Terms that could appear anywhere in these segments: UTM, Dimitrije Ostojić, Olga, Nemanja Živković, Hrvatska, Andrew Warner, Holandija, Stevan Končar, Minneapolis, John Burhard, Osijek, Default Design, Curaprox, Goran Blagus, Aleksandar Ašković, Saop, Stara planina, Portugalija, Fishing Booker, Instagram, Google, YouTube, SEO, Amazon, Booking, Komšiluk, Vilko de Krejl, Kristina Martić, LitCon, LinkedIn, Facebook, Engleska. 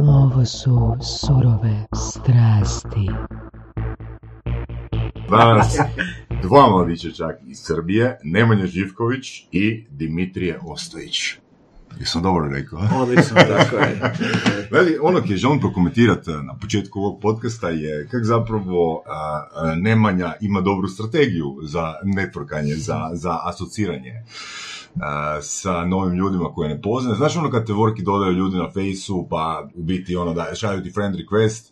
Ovo su surove strasti. Danas dva mladića čak iz Srbije, Nemanja Živković i Dimitrije Ostojić. Jesam dobro rekao? Odlično, tako je. Veli, ono koje želim prokomentirati na početku ovog podcasta je kako zapravo Nemanja ima dobru strategiju za networkanje, za asociranje sa novim ljudima koje ne poznaje. Znaš ono kad te Vorki dodaju ljudi na fejsu, pa u biti ono da šalju ti friend request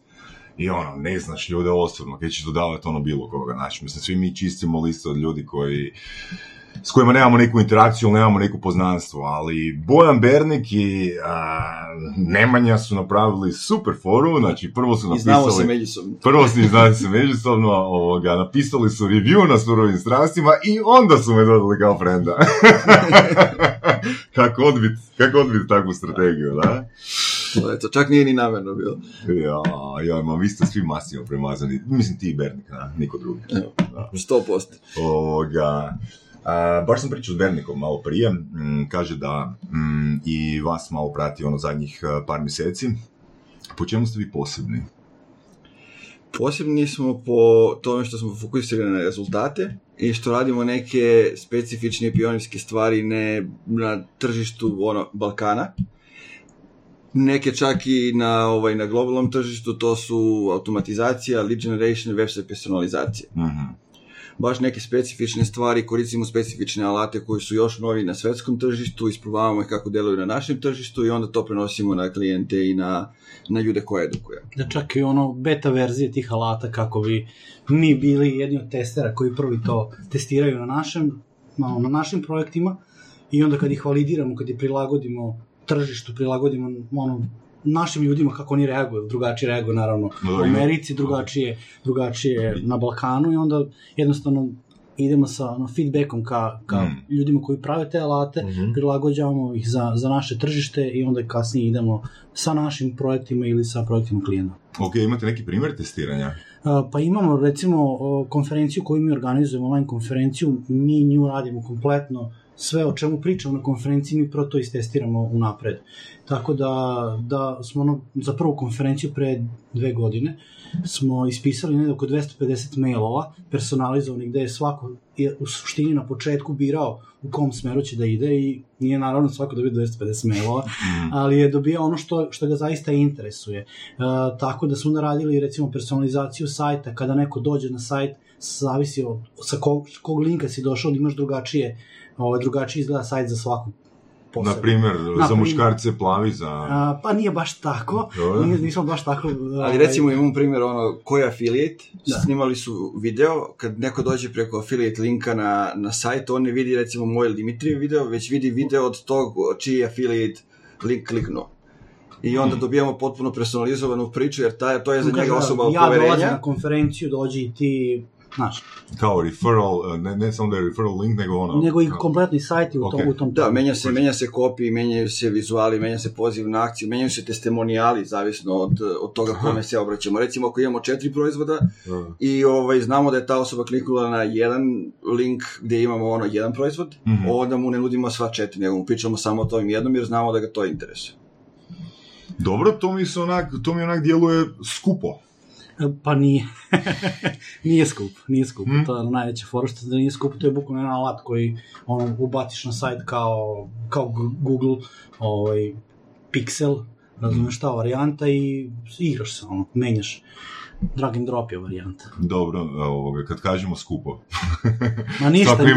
i ono, ne znaš ljude osobno, kada ćeš dodavati ono bilo koga. Znači, mislim, svi mi čistimo liste od ljudi koji s kojima nemamo neku interakciju ili nemamo neko poznanstvo, ali Bojan Bernik i Nemanja su napravili super foru, znači prvo su napisali... I znamo se međusobno. Prvo su se međusobno, napisali su review na surovim strastima i onda su me dodali kao frenda. Kako odbiti takvu strategiju, da? To čak nije ni namjerno bilo. Ja, ma vi ste svi masnimo premazani, mislim ti i Bernik, niko drugi. 100%. Baš sam pričao s Bernikom malo prije, kaže da i vas malo prati ono zadnjih par mjeseci. Po čemu ste vi posebni? Posebni smo po tome što smo fokusirani na rezultate i što radimo neke specifične pionirske stvari na tržištu Balkana. Neke čak i na globalnom tržištu, to su automatizacija, lead generation, website personalizacija. Uh-huh. Baš neke specifične stvari, koristimo specifične alate koji su još novi na svjetskom tržištu, isprobavamo ih kako deluju na našem tržištu i onda to prenosimo na klijente i na ljude koje edukujemo. Da, čak i beta verzije tih alata kako bi mi bili jedni od testera koji prvi to testiraju na našim projektima i onda kad ih validiramo, kad ih prilagodimo tržištu, prilagodimo našim ljudima kako oni reaguju, drugačije reaguju naravno u Americi, drugačije na Balkanu i onda jednostavno idemo sa feedbackom ka ljudima koji prave te alate, prilagođavamo ih za naše tržište i onda kasnije idemo sa našim projektima ili sa projektima klijenta. Ok, imate neki primjer testiranja? Pa imamo recimo konferenciju koju mi organizujemo, online konferenciju, mi nju radimo kompletno. Sve o čemu pričamo na konferenciji mi prvo to istestiramo unapred. Tako da smo za prvu konferenciju pre 2 godine smo ispisali negdje oko 250 mailova personalizovanih gdje je svako u suštini na početku birao u kom smeru će da ide i nije naravno svako dobio 250 mailova, ali je dobio ono što ga zaista interesuje. Tako da smo onda radili recimo personalizaciju sajta, kada neko dođe na sajt, zavisi od sa kog linka si došao, imaš drugačije izgleda sajt za svaku posebno. Na primjer, za muškarce plavi, za... Pa nije baš tako, nismo baš tako... Ali recimo imamo primjer koji je affiliate, snimali su video, kad neko dođe preko affiliate linka na sajt, on ne vidi recimo moj Dimitrijev video, već vidi video od tog čiji je affiliate link kliknuo. I onda dobijamo potpuno personalizovanu priču, jer to je za njega osoba od poverenja. Ja dolazim na konferenciju, dođi i ti... Naš. Kao referral, ne samo da je referral link, nego i kompletni sajti u tom. Da, menja se kopij, menjaju se vizuali, menja se poziv na akciju, menjaju se testimonijali, zavisno od toga kome se obraćamo. Recimo, ako imamo 4 proizvoda i znamo da je ta osoba kliknula na jedan link gdje imamo jedan proizvod, onda mu ne nudimo sva 4, nego mu pričamo samo o tom jednom jer znamo da ga to interesuje. Dobro, to mi djeluje skupo. Pa nije. Nije skup. To je najveća fora što da nije skup, to je bukvalno jedan alat koji ubaciš na sajt kao Google Pixel, razumiješ ta varijanta i igraš se, menjaš. Drag and drop je varijanta. Dobro, kad kažemo skupo. Ma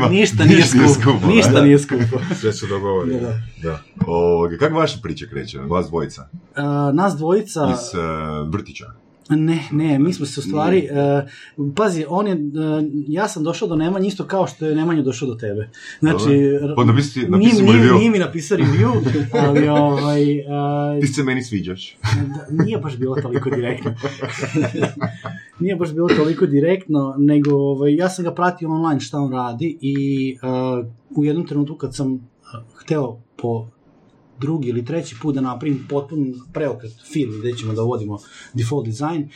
ništa nije skupo. Sve se dogovori. Da. Kako vaša priča kreće, vas dvojica? Nas dvojica... Iz vrtića. Ne, mi smo se u stvari... pazi, ja sam došao do Nemanja isto kao što je Nemanja došao do tebe. Znači, nije mi napisao review, ali ti se meni sviđaš. Nije baš bilo toliko direktno. Nego ja sam ga pratio online šta on radi i u jednom trenutku kad sam hteo po... drugi ili treći put da napravim potpuno preokret firme gdje ćemo da uvodimo Default Design,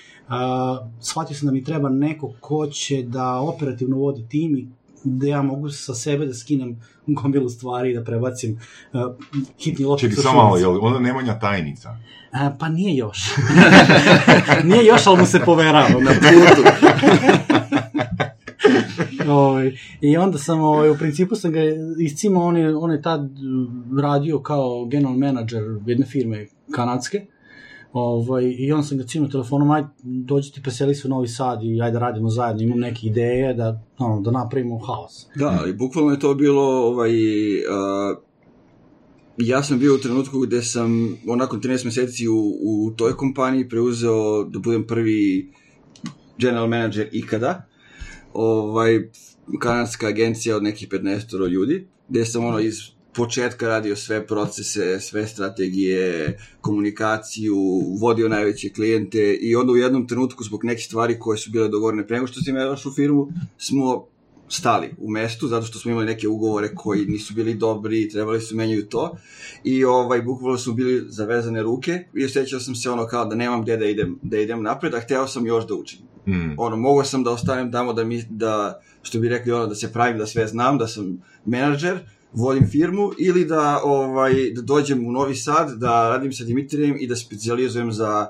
shvatio sam da mi treba neko ko će da operativno vodi tim i da ja mogu sa sebe da skinem gomilu stvari i da prebacim hitni lopet. Čekaj, samo malo, je li onda Nemanja tajnica? Pa nije još. Nije još, ali mu se poverava na putu. I onda sam, u principu sam ga iscimao, on je tad radio kao general manager jedne firme kanadske. I onda sam ga cimao telefonom, aj dođite, preseli se u Novi Sad i ajde radimo zajedno, imam neke ideje da napravimo haos. Da, ali bukvalno je to bilo, ja sam bio u trenutku gde sam, nakon 13 meseci u toj kompaniji preuzeo da budem prvi general manager ikada. Kanadska agencija od nekih 15 ljudi, gde sam iz početka radio sve procese, sve strategije, komunikaciju, vodio najveće klijente i onda u jednom trenutku zbog nekih stvari koje su bile dogovorene pre nego što sam ja došao u firmu, smo stali u mestu zato što smo imali neke ugovore koji nisu bili dobri i trebali su menjaju to i bukvalno su bili zavezane ruke i osjećao sam se kao da nemam gde da idem napred, a hteo sam još da učim. Mogao sam da ostanem tamo da, što bi rekli, da se pravim da sve znam, da sam menadžer, vodim firmu ili da dođem u Novi Sad, da radim sa Dimitrijem i da specijalizujem za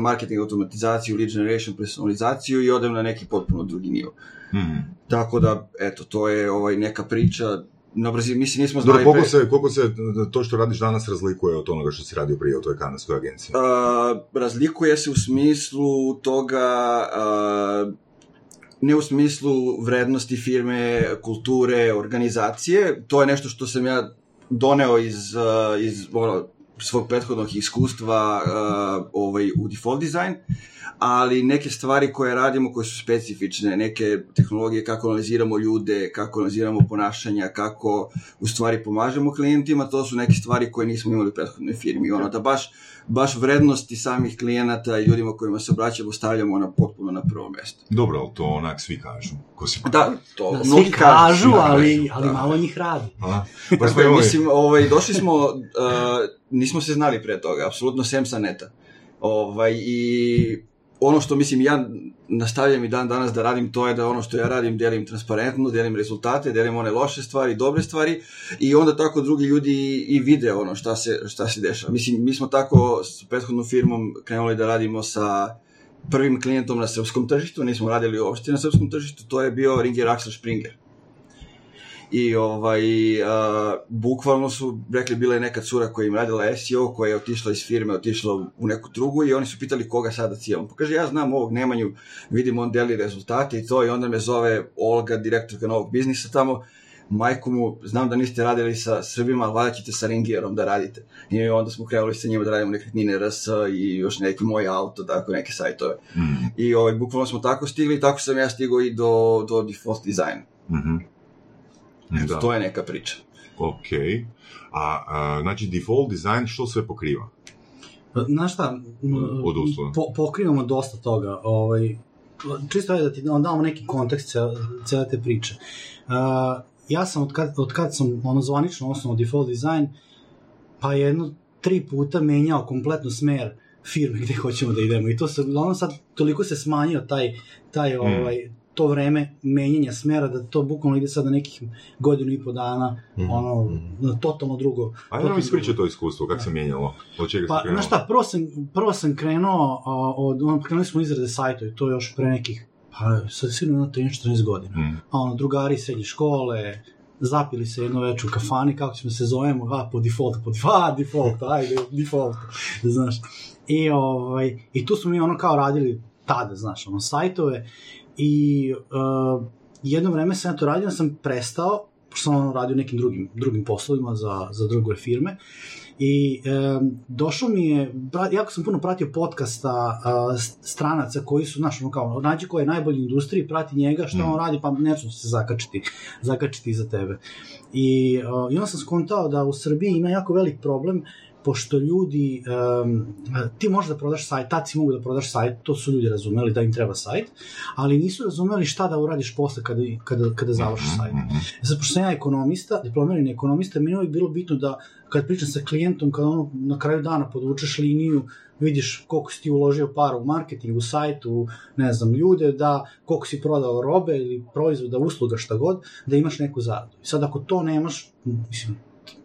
marketing, automatizaciju, lead generation, personalizaciju i odem na neki potpuno drugi nivo. Tako da, eto, to je neka priča. Koliko se to što radiš danas razlikuje od onoga što si radio prije u toj kanadskoj agenciji? Razlikuje se u smislu toga, ne u smislu vrednosti firme, kulture, organizacije. To je nešto što sam ja doneo iz svog prethodnog iskustva u Default Design, ali neke stvari koje radimo, koje su specifične, neke tehnologije, kako analiziramo ljude, kako analiziramo ponašanja, kako u stvari pomažemo klijentima, to su neke stvari koje nismo imali u prethodnoj firmi. Da baš vrednosti samih klijenata i ljudima kojima se obraćamo stavljamo potpuno na prvo mesto. Dobro, ali to onak svi kažu. Da, to mnogi kažu, ali malo njih radi. Mislim, došli smo, nismo se znali pre toga, apsolutno sem sa neta. I ono što, mislim, ja nastavljam i dan danas da radim, to je da ono što ja radim delim transparentno, delim rezultate, delim one loše stvari, dobre stvari i onda tako drugi ljudi i vide ono šta se dešava. Mislim, mi smo tako s prethodnom firmom krenuli da radimo sa prvim klijentom na srpskom tržištu, nismo radili uopšte na srpskom tržištu, to je bio Ringier Axel Springer. I bukvalno su rekli, bila je neka cura koja im radila SEO, koja je otišla iz firme, otišla u neku drugu i oni su pitali koga sada cijemo. Pa kaže, ja znam ovog Nemanju, vidim on deli rezultate i to, i onda me zove Olga, direktorka novog biznisa tamo, majku mu, znam da niste radili sa Srbima, ali valjda ćete sa Ringierom da radite. I onda smo krenuli sa njima da radimo nekretnine RS i još neki moj auto, tako neke sajtove. I bukvalno smo tako stigli, tako sam ja stigao i do Default Designa. To je neka priča. Ok. Znači, Default Design što sve pokriva? Znaš šta, pokrivamo dosta toga. Čisto je da ti damo neki kontekst cijele te priče. Ja sam, od kad sam zvanično osnovao Default Design, pa jedno 3 puta menjao kompletno smer firme gde hoćemo da idemo. I to se, glavno sad, toliko se smanjio taj to vreme menjenja smera, da to bukvalno ide sad na nekih 1.5 dana, totalno drugo. Ajde nam ispričaj to iskustvo, kako se mijenjalo, od čega se krenuo? Znaš šta, prvo sam krenuo, krenuli smo izrade sajta i to još pre nekih, sad sigurno 13-14 godina. Drugari srednje škole, zapili se jedno večer u kafani, kako ćemo se zovemo, po default, znaš. I tu smo mi kao radili tada, znaš, sajtove. I jedno vreme sam ja to radio, sam prestao, pošto sam radio nekim drugim poslovima za druge firme. I došlo mi je, jako sam puno pratio podcasta stranaca koji su, znaš, nađi ko je najbolji u industriji, prati njega, što on radi, pa neću se zakačiti iza tebe. I onda sam skontao da u Srbiji ima jako velik problem pošto ljudi, ti možda prodaš sajt, tad si mogu da prodaš sajt, to su ljudi razumeli da im treba sajt, ali nisu razumeli šta da uradiš posle kada završiš sajt. Sad, pošto sam ja ekonomista, diplomirani ekonomista, meni je uvijek bilo bitno da kad pričam sa klijentom, kad ono na kraju dana podvučeš liniju, vidiš koliko si ti uložio para u marketing, u sajtu, ne znam, ljude, da koliko si prodao robe ili proizvoda, usluga, šta god, da imaš neku zaradu. I sad, ako to nemaš, mislim,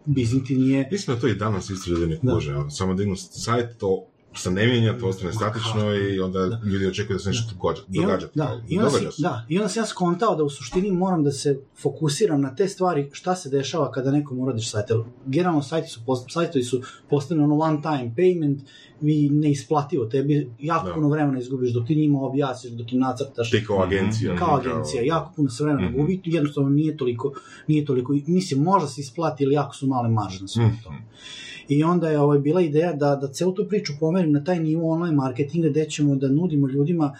biznis ti nije... Mislim da to i danas istraženi kože, samo dignu sajt, to se ne mijenja, to ostane statično i onda ljudi očekuju da se nešto događa. I onda sam ja skontao da u suštini moram da se fokusiram na te stvari, šta se dešava kada nekom uradiš sajt. Generalno sajtovi su postane ono one time payment, vi ne isplativo tebi, jako puno vremena izgubiš dok ti njima objasniš, dok im nacrtaš. Ti kao agencija. Kao agencija, jako puno se vremena gubi, jednostavno nije toliko, mislim, možda se isplati, ili jako su male marže na svom tomu. I onda je bila ideja da celu tu priču pomerim na taj nivo online marketinga, gde ćemo da nudimo ljudima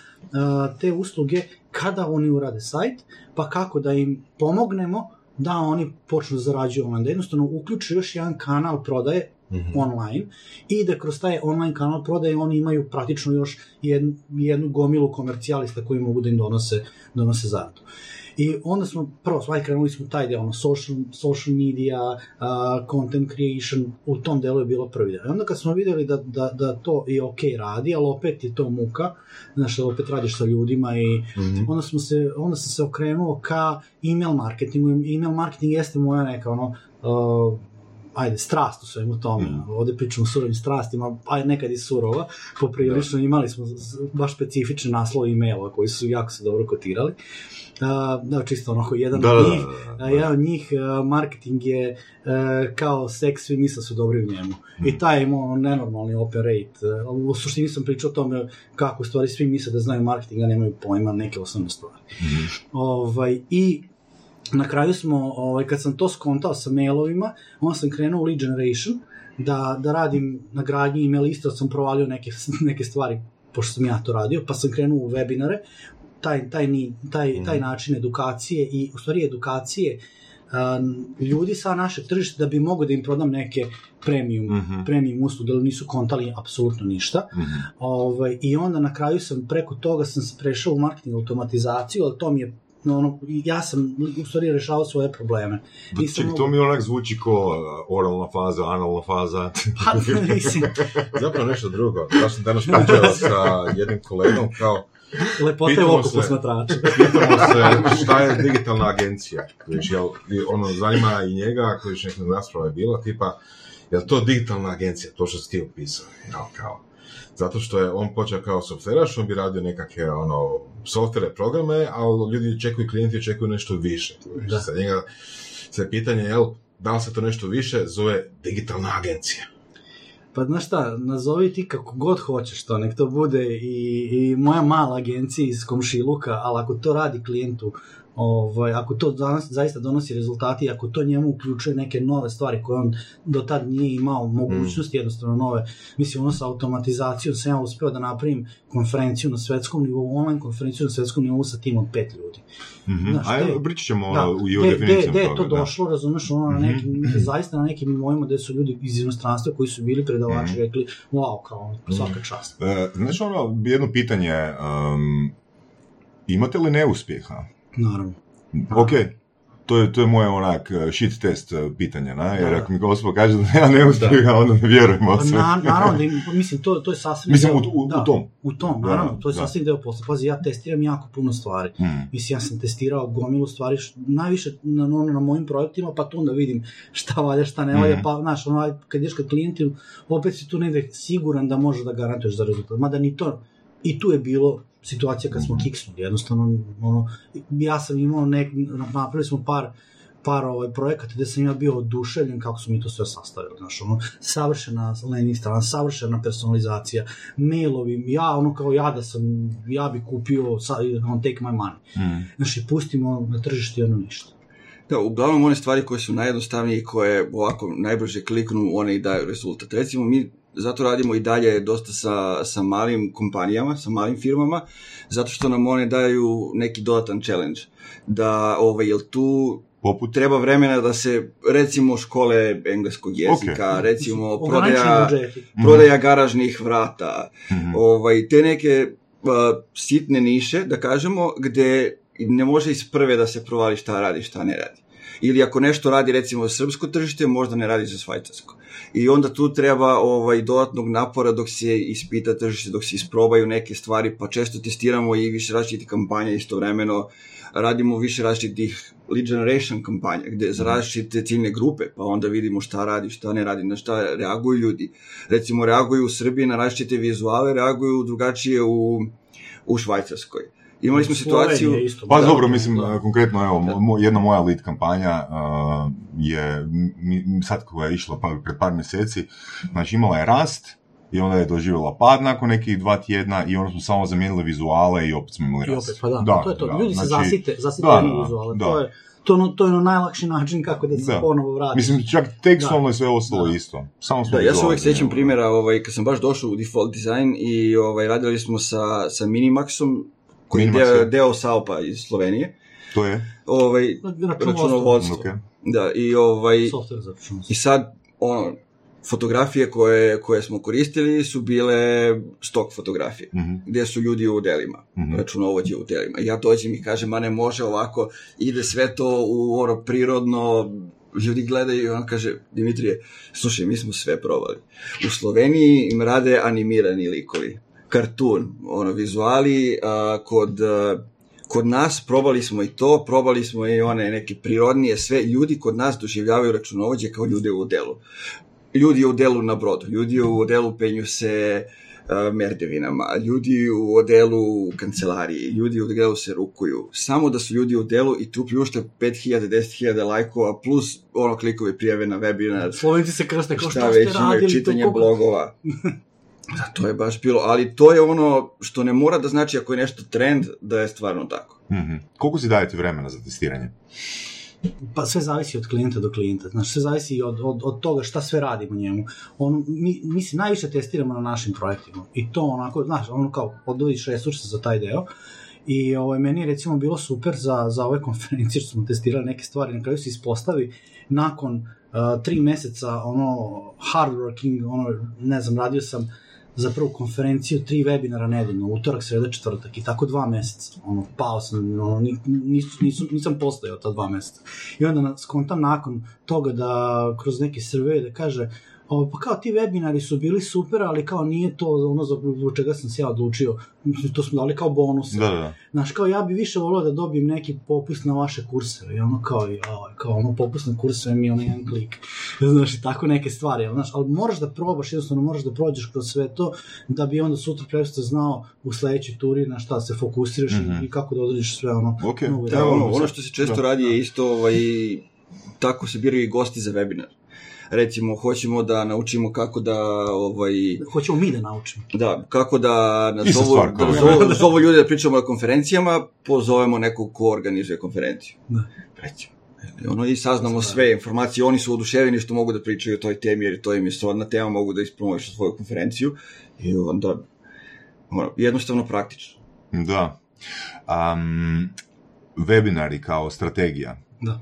te usluge kada oni urade sajt, pa kako da im pomognemo da oni počnu zarađuju online, da jednostavno uključe još jedan kanal prodaje online i da kroz taj online kanal prodaje oni imaju praktično još jednu gomilu komercijalista koji mogu da im donose zaradu. I onda smo, prvo svaj krenuli smo taj deo, ono, social media, content creation, u tom delu je bilo prvi deo. I onda kad smo videli da to je okej radi, ali opet je to muka, znaš, opet radiš sa ljudima i onda sam se okrenuo ka email marketingu. Email marketing jeste moja neka, ono, strast u svemu tome. Ovde pričamo o surovim strastima, nekad i surova, poprilično imali smo baš specifične naslove e-maila koji su jako se dobro kotirali. Čisto onako, jedan od njih, marketing je kao seks, svi misle su dobri u njemu. I taj imao nenormalni open rate. U suštini sam pričao o tome kako u stvari svi misle da znaju marketing, a nemaju pojma neke osnovne stvari. I na kraju smo, kad sam to skontao sa mailovima, onda sam krenuo u lead generation, da radim na gradnji email liste, sam provalio neke stvari, pošto sam ja to radio, pa sam krenuo u webinare, taj način edukacije i u stvari edukacije ljudi sa našeg tržišta da bi mogo da im prodam neke premium usluge, ali nisu kontali apsolutno ništa. I onda na kraju sam preko toga sam se prešao u marketing automatizaciju, ali to mi je ja sam u stvari rešao svoje probleme. To mi onak zvuči ko oralna faza, analna faza. Zapravo nešto drugo. Ja sam danas pričao sa jednim kolegom kao lepote u oku posmatrača. Pitamo se šta je digitalna agencija. Ono zanima i njega, koji je nekada rasprava je bila, tipa, je li to digitalna agencija, to što si ti upisao? Zato što je on počeo kao softveraš, on bi radio nekakve softvere, programe, ali ljudi očekuju, klijenti očekuju nešto više. Sa njega se pitanje je da li se to nešto više zove digitalna agencija. Pa znaš šta, nazovi ti kako god hoćeš to, nek to bude i moja mala agencija iz Komšiluka, ali ako to radi klijentu, ako to zaista donosi rezultati, ako to njemu uključuje neke nove stvari koje on do tad nije imao mogućnosti, jednostavno nove, mislim, sa automatizacijom sam ja uspeo da napravim konferenciju na svetskom nivou, online konferenciju na svetskom nivou sa timom 5 ljudi. Ajde, pričat ćemo i o definicijama toga. Gde je to došlo, razumeš, zaista na nekim nivoima gde su ljudi iz inostranstva koji su bili predavači rekli, wow, kao svaka čast. Znaš, jedno pitanje, imate li neuspjeha? Naravno. Ok, to je moje onak shit test pitanje, jer ako mi osoba kaže da ja ne uspijem, onda ne vjerujem od sve. Naravno, mislim, to je sasvim... Mislim, u tom, naravno, to je sasvim deo posla. Pazi, ja testiram jako puno stvari. Mislim, ja sam testirao gomilu stvari, najviše na mojim projektima, pa tu onda vidim šta valja, šta ne valja, pa, znaš, kad ideš ka klijentu, opet si tu negdje siguran da možeš da garantuješ za rezultat. Mada ni to, i tu je bilo situacija kad smo kiksnuli, jednostavno, ja sam imao napravili smo par projekata gde sam ja bio oduševljen kako su mi to sve sastavili, znaš, savršena landing strana, savršena personalizacija, mailovi, ja bi kupio take my money, znaš, i pustimo na tržište ništa. Da, uglavnom one stvari koje su najjednostavnije i koje ovako najbrže kliknu, one i daju rezultat. Recimo, mi zato radimo i dalje dosta sa malim kompanijama, sa malim firmama, zato što nam one daju neki dodatan challenge. Da, jel tu poput... Treba vremena da se, recimo, škole engleskog jezika, recimo, prodaja garažnih vrata, te neke sitne niše, da kažemo, gde ne može iz prve da se provali šta radi, šta ne radi. Ili ako nešto radi, recimo, srpsko tržište, možda ne radi za švajcarsko. I onda tu treba dodatnog napora dok se ispita tržište, dok se isprobaju neke stvari, pa često testiramo i više različitih kampanja istovremeno, radimo više različitih lead generation kampanja, gde za različite ciljne grupe, pa onda vidimo šta radi, šta ne radi, na šta reaguju ljudi. Recimo, reaguju u Srbiji na različite vizuale, reaguju drugačije u Švajcarskoj. Imali smo situaciju... Pa dobro, mislim, konkretno, evo, jedna moja lead kampanja je, sad koja je išla pred par mjeseci, znači imala je rast i onda je doživjela pad nakon nekih 2 tjedna i onda smo samo zamijenili vizuale i opet smo imali rast. I opet, pa da, to je to. Ljudi se zasite u vizuale, to je... To je najlakši način kako da se ponovo vrati. Mislim, čak tekstualno je sve ostalo isto. Ja se uvijek sjećam primjera, kad sam baš došao u Default Design i radili smo sa Minimaxom, koji je deo Saopa iz Slovenije. To je? Računovodstvo. Da, i sad, fotografije koje smo koristili su bile stok fotografije, gdje su ljudi u delima, računovođe u delima. Ja dođem i kažem, a ne može ovako, ide sve to u prirodno, ljudi gledaju i on kaže, Dimitrije, slušaj, mi smo sve probali. U Sloveniji im rade animirani likovi, kartun, vizuali, kod nas probali smo i to, probali smo i one neke prirodnije, sve ljudi kod nas doživljavaju računovođe kao ljude u delu. Ljudi u delu na brodu, ljudi u delu penju se merdevinama, ljudi u delu u kancelariji, ljudi u delu se rukuju. Samo da su ljudi u delu i tu pljušte 5.000, 10.000 lajkova plus klikove prijave na webinar. Slovenci se krste kao što ste radili. Čitanje blogova. Da, to je baš bilo, ali to je ono što ne mora da znači ako je nešto trend da je stvarno tako. Koliko si dajete vremena za testiranje? Pa sve zavisi od klijenta do klijenta, znači sve zavisi od toga šta sve radimo njemu. Mi se najviše testiramo na našim projektima i to onako, znaš, ono kao odvojiš resurse za taj deo i meni je recimo bilo super za ove konferencije što smo testirali neke stvari, na kraju se ispostavi nakon 3 meseca hard working, ne znam, radio sam za prvu konferenciju 3 webinara nedeljno, utorak, sreda, četvrtak i tako 2 meseca. Pao sam, nisam postojao ta 2 meseca. I onda skontam nakon toga da kroz neke surveje da kaže, pa kao ti webinari su bili super, ali kao nije to ono za čega sam se ja odlučio. To smo dali kao bonuse. Znaš, kao ja bi više volio da dobijem neki popust na vaše kurseve. I popust na kurseve mi je jedan klik. Znaš, i tako neke stvari. Znaš, ali moraš da probaš, jednostavno moraš da prođeš kroz sve to, da bi onda sutra presto znao u sledećoj turi na šta se fokusiraš i kako da odrediš sve ono. Ono što se često radi je isto, tako se biraju i gosti za webinar. Recimo, hoćemo da naučimo kako da... Hoćemo mi da naučimo. Da, kako da nazovu ljude da pričamo na konferencijama, pozovemo nekog ko organizuje konferenciju. Da. Recimo. I saznamo sve informacije, oni su oduševljeni što mogu da pričaju o toj temi, jer to im je srodna tema, mogu da ispromoviš svoju konferenciju. I onda, jednostavno praktično. Da. Webinari kao strategija. Da.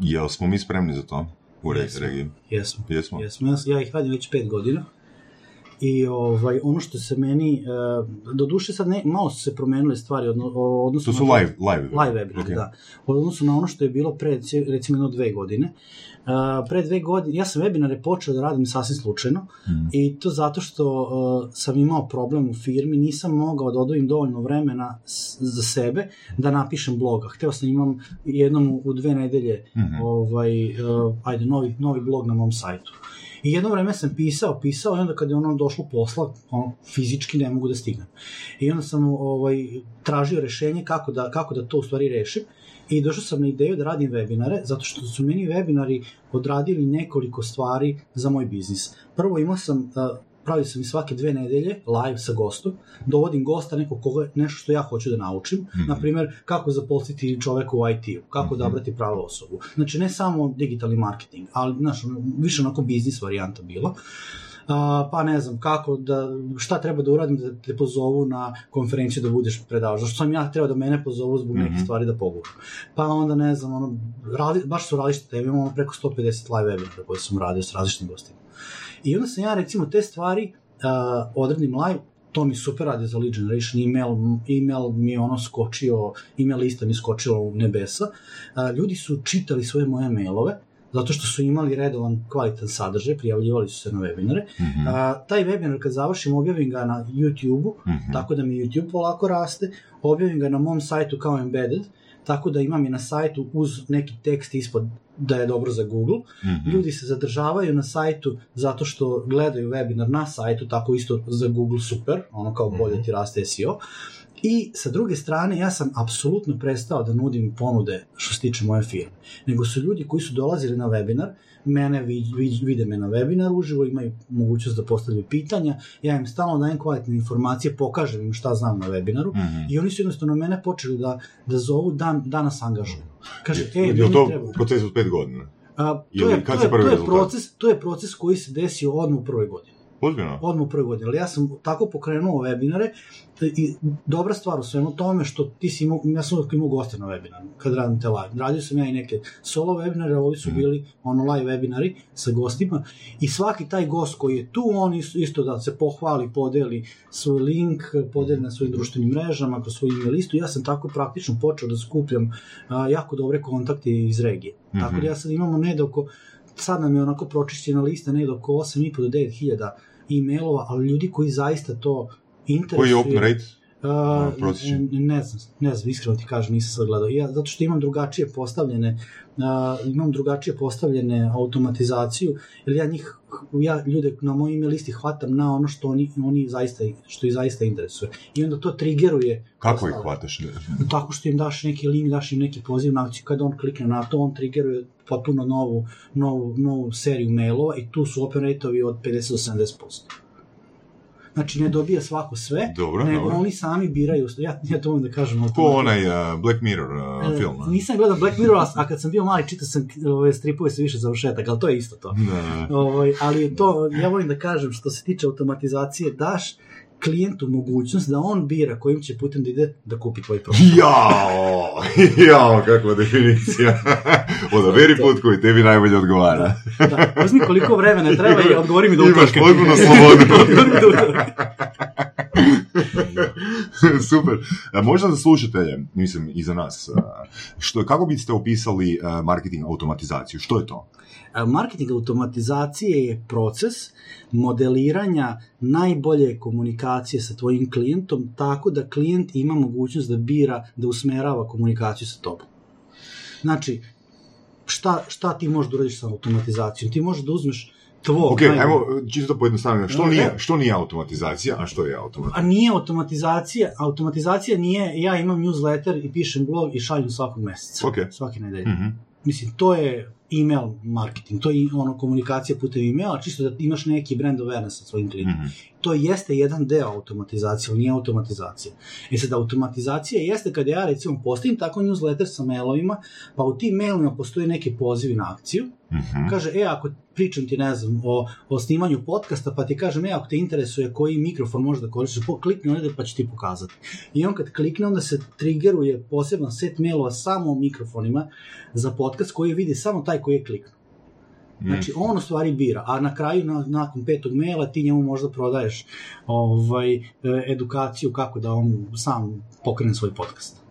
Jel smo mi spremni za to? Jesmo. Ja ih radim već 5 godina i ono što se meni, doduše sad malo su se promenile stvari odnosno... To su live webinari, da. Odnosno na ono što je bilo pred, recimo, 2 godine. Pre 2 godine, ja sam webinare počeo da radim sasvim slučajno i to zato što sam imao problem u firmi, nisam mogao da odvojim dovoljno vremena za sebe da napišem bloga. Hteo sam imam jednom u 2 nedelje novi blog na mom sajtu. I jedno vreme sam pisao i onda kad je došlo posla, fizički ne mogu da stignem. I onda sam tražio rešenje kako da to u stvari rešim. I došao sam na ideju da radim webinare, zato što su meni webinari odradili nekoliko stvari za moj biznis. Prvo pravio sam i svake 2 nedelje live sa gostom, dovodim gosta nekog koga, nešto što ja hoću da naučim, naprimjer kako zaposliti čoveka u IT-u, kako odabrati pravu osobu. Znači ne samo digitalni marketing, ali više onako biznis varijanta bila. pa ne znam kako, šta treba da uradim da te pozovu na konferenciju da budeš predavač, zašto sam ja treba da mene pozovu zbog neke stvari da pogovorim. Pa onda ne znam, baš su različite teme, imamo preko 150 live webinara koje sam radio s različitim gostima. I onda sam ja recimo te stvari odredim live, to mi super radi za lead generation, email mi je ono skočio, email lista mi skočila u nebesa. Ljudi su čitali svoje moje mailove, zato što su imali redovan kvalitan sadržaj, prijavljivali su se na webinare. Taj webinar kad završim, objavim ga na YouTube-u, tako da mi YouTube polako raste, objavim ga na mom sajtu kao embedded, tako da imam i na sajtu uz neki tekst ispod da je dobro za Google. Ljudi se zadržavaju na sajtu zato što gledaju webinar na sajtu, tako isto za Google super, ono kao bolje ti raste SEO. I sa druge strane, ja sam apsolutno prestao da nudim ponude što se tiče moje firme. Nego su ljudi koji su dolazili na webinar, vide me na webinaru, uživo imaju mogućnost da postavljaju pitanja, ja im stalno dajem kvalitetne informacije, pokažem im šta znam na webinaru i oni su jednostavno mene počeli da zovu danas angažuju. Kaže, je li to proces od 5 godina? To je proces koji se desio odmah u prvoj godini. Odmah u prvoj godini, ali ja sam tako pokrenuo webinare i dobra stvar u svemu tome što ti si imao, ja sam imao goste na webinaru kad radim te live, radio sam ja i neke solo webinare, ovi su bili ono live webinari sa gostima i svaki taj gost koji je tu, on isto da se pohvali, podeli svoj link, podeli na svojim društvenim mrežama, kroz svoju email listu, ja sam tako praktično počeo da skupljam jako dobre kontakte iz regije, tako da ja sad imamo sad nam je onako pročišćena lista negde oko 8,5 do 9.000 e-mailova, ali ljudi koji zaista to interesuju... Koji je open rate? Ne znam, iskreno ti kažem, nisam sad gledao. Ja, zato što imam drugačije postavljene automatizaciju, jer ja ljude na mojoj email listi hvatam na ono što ih zaista interesuje. I onda to triggeruje... Kako ih hvataš? Tako što im daš neki link, daš im neki poziv na akciju, kada on klikne na to, on triggeruje potpuno novu seriju mailova i tu su open rate-ovi od 50 do 70%. Znači, ne dobija svako sve, nego oni sami biraju. Ja to mogu da kažem. Ko onaj Black Mirror film? Nisam gledao Black Mirror, a kad sam bio mali čitao sam stripove sa više završetaka, ali to je isto to. Ali to, ja volim da kažem, što se tiče automatizacije, daš klijentu mogućnost da on bira kojim će putem da ide da kupi tvoj proizvod. Jao, kakva definicija. Odaberi put koji tebi najbolje odgovara. Da, uzmi koliko vremena treba i odgovori mi do utorka. Imaš potpuno slobodu. Super. Možda za slušatelje, mislim i za nas, kako biste opisali marketing automatizaciju? Što je to? Marketing automatizacije je proces modeliranja najbolje komunikacije sa tvojim klijentom tako da klijent ima mogućnost da bira, da usmerava komunikaciju sa tobom. Znači, šta ti možeš da uradiš sa automatizacijom? Ti možeš da uzmeš tvoj... Ok, ajmo čisto pojednostavljeno. Što nije automatizacija, a što je automatizacija? A nije automatizacija. Automatizacija nije, ja imam newsletter i pišem blog i šaljem svakog meseca. Svaki nedelje. Mislim, to je email marketing, to je ono komunikacija putem emaila, čisto da imaš neki brand awareness sa svojim klijentom. To jeste jedan deo automatizacije, ali nije automatizacija. E sad, automatizacija jeste kada ja recimo postavim tako newsletter sa mailovima, pa u tim mailima postoje neke pozivi na akciju, kaže, ako pričam ti, ne znam, o snimanju podcasta, pa ti kažem, ako te interesuje koji mikrofon možeš da koristiš, klikni ovde pa ću ti pokazati. I on kad klikne, onda se triggeruje poseban set mailova samo o mikrofonima za podcast koji vidi samo taj koji je kliknuo. Znači, on u stvari bira, a na kraju, nakon 5. maila, ti njemu možda prodaješ edukaciju kako da on sam pokrene svoj podcast.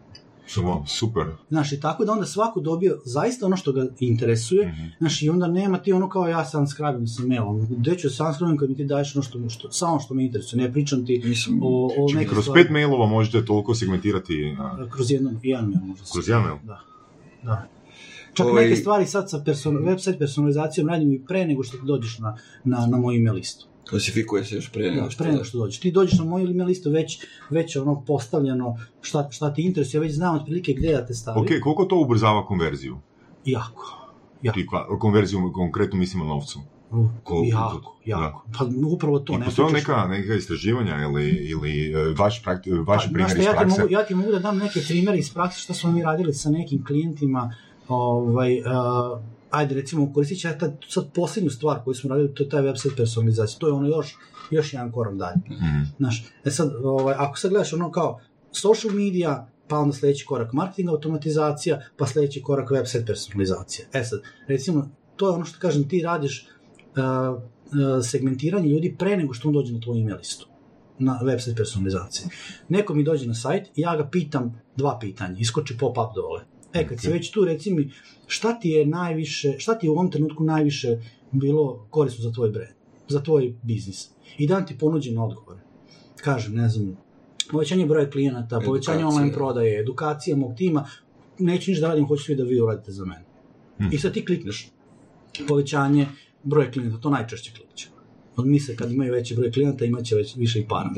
Super. Znaš, i tako da onda svako dobio zaista ono što ga interesuje, znaš, i onda nema ti ono kao ja sam skrabim sa mailom, gde ću sam skrabim kad mi ti daješ ono samo što me interesuje, ne pričam ti o neke stvari. Kroz 5 mailova možete toliko segmentirati? Kroz jedan mail možda. Kroz jedan mail? Da. Čak neke stvari sad sa website personalizacijom radim i pre nego što dođeš na moju email listu. Klasifikuje se još pre nego što dođeš. Pre nego što dođeš. Ti dođeš na moju email listu već ono postavljeno šta ti interesuje, već znam otprilike gde da te stavi. Ok, koliko to ubrzava konverziju? Jako. Ti konverziju konkretno mislimo novcu? Jako. Pa upravo to. I postoje neka istraživanja ili vaš primjer iz prakse? Ja ti mogu da dam neke primjere iz prakse šta smo mi radili sa nekim klijentima ajde recimo koristit će sad posljednju stvar koju smo radili, to je taj website personalizacija, to je ono još jedan korak dalje. Znaš, ako sad gledaš ono kao social media, pa onda sljedeći korak marketing automatizacija, pa sljedeći korak website personalizacija. E sad, recimo, to je ono što kažem, ti radiš segmentiranje ljudi pre nego što on dođe na tvoju email listu, na website personalizaciji. Neko mi dođe na sajt i ja ga pitam dva pitanja, iskoči pop-up dole. E, kad si već tu, reci mi, šta ti je u ovom trenutku najviše bilo korisno za tvoj brand, za tvoj biznis? I dam ti ponuđen odgovor. Kažem, ne znam, povećanje broja klijenata, povećanje online prodaje, edukacija mog tima, neću ništa da radim, hoću svi da vi uradite za mene. I sad ti klikneš povećanje broja klijenata, to najčešće klikće. Odmisle, kad imaju veći broj klijenata, imaće više i para.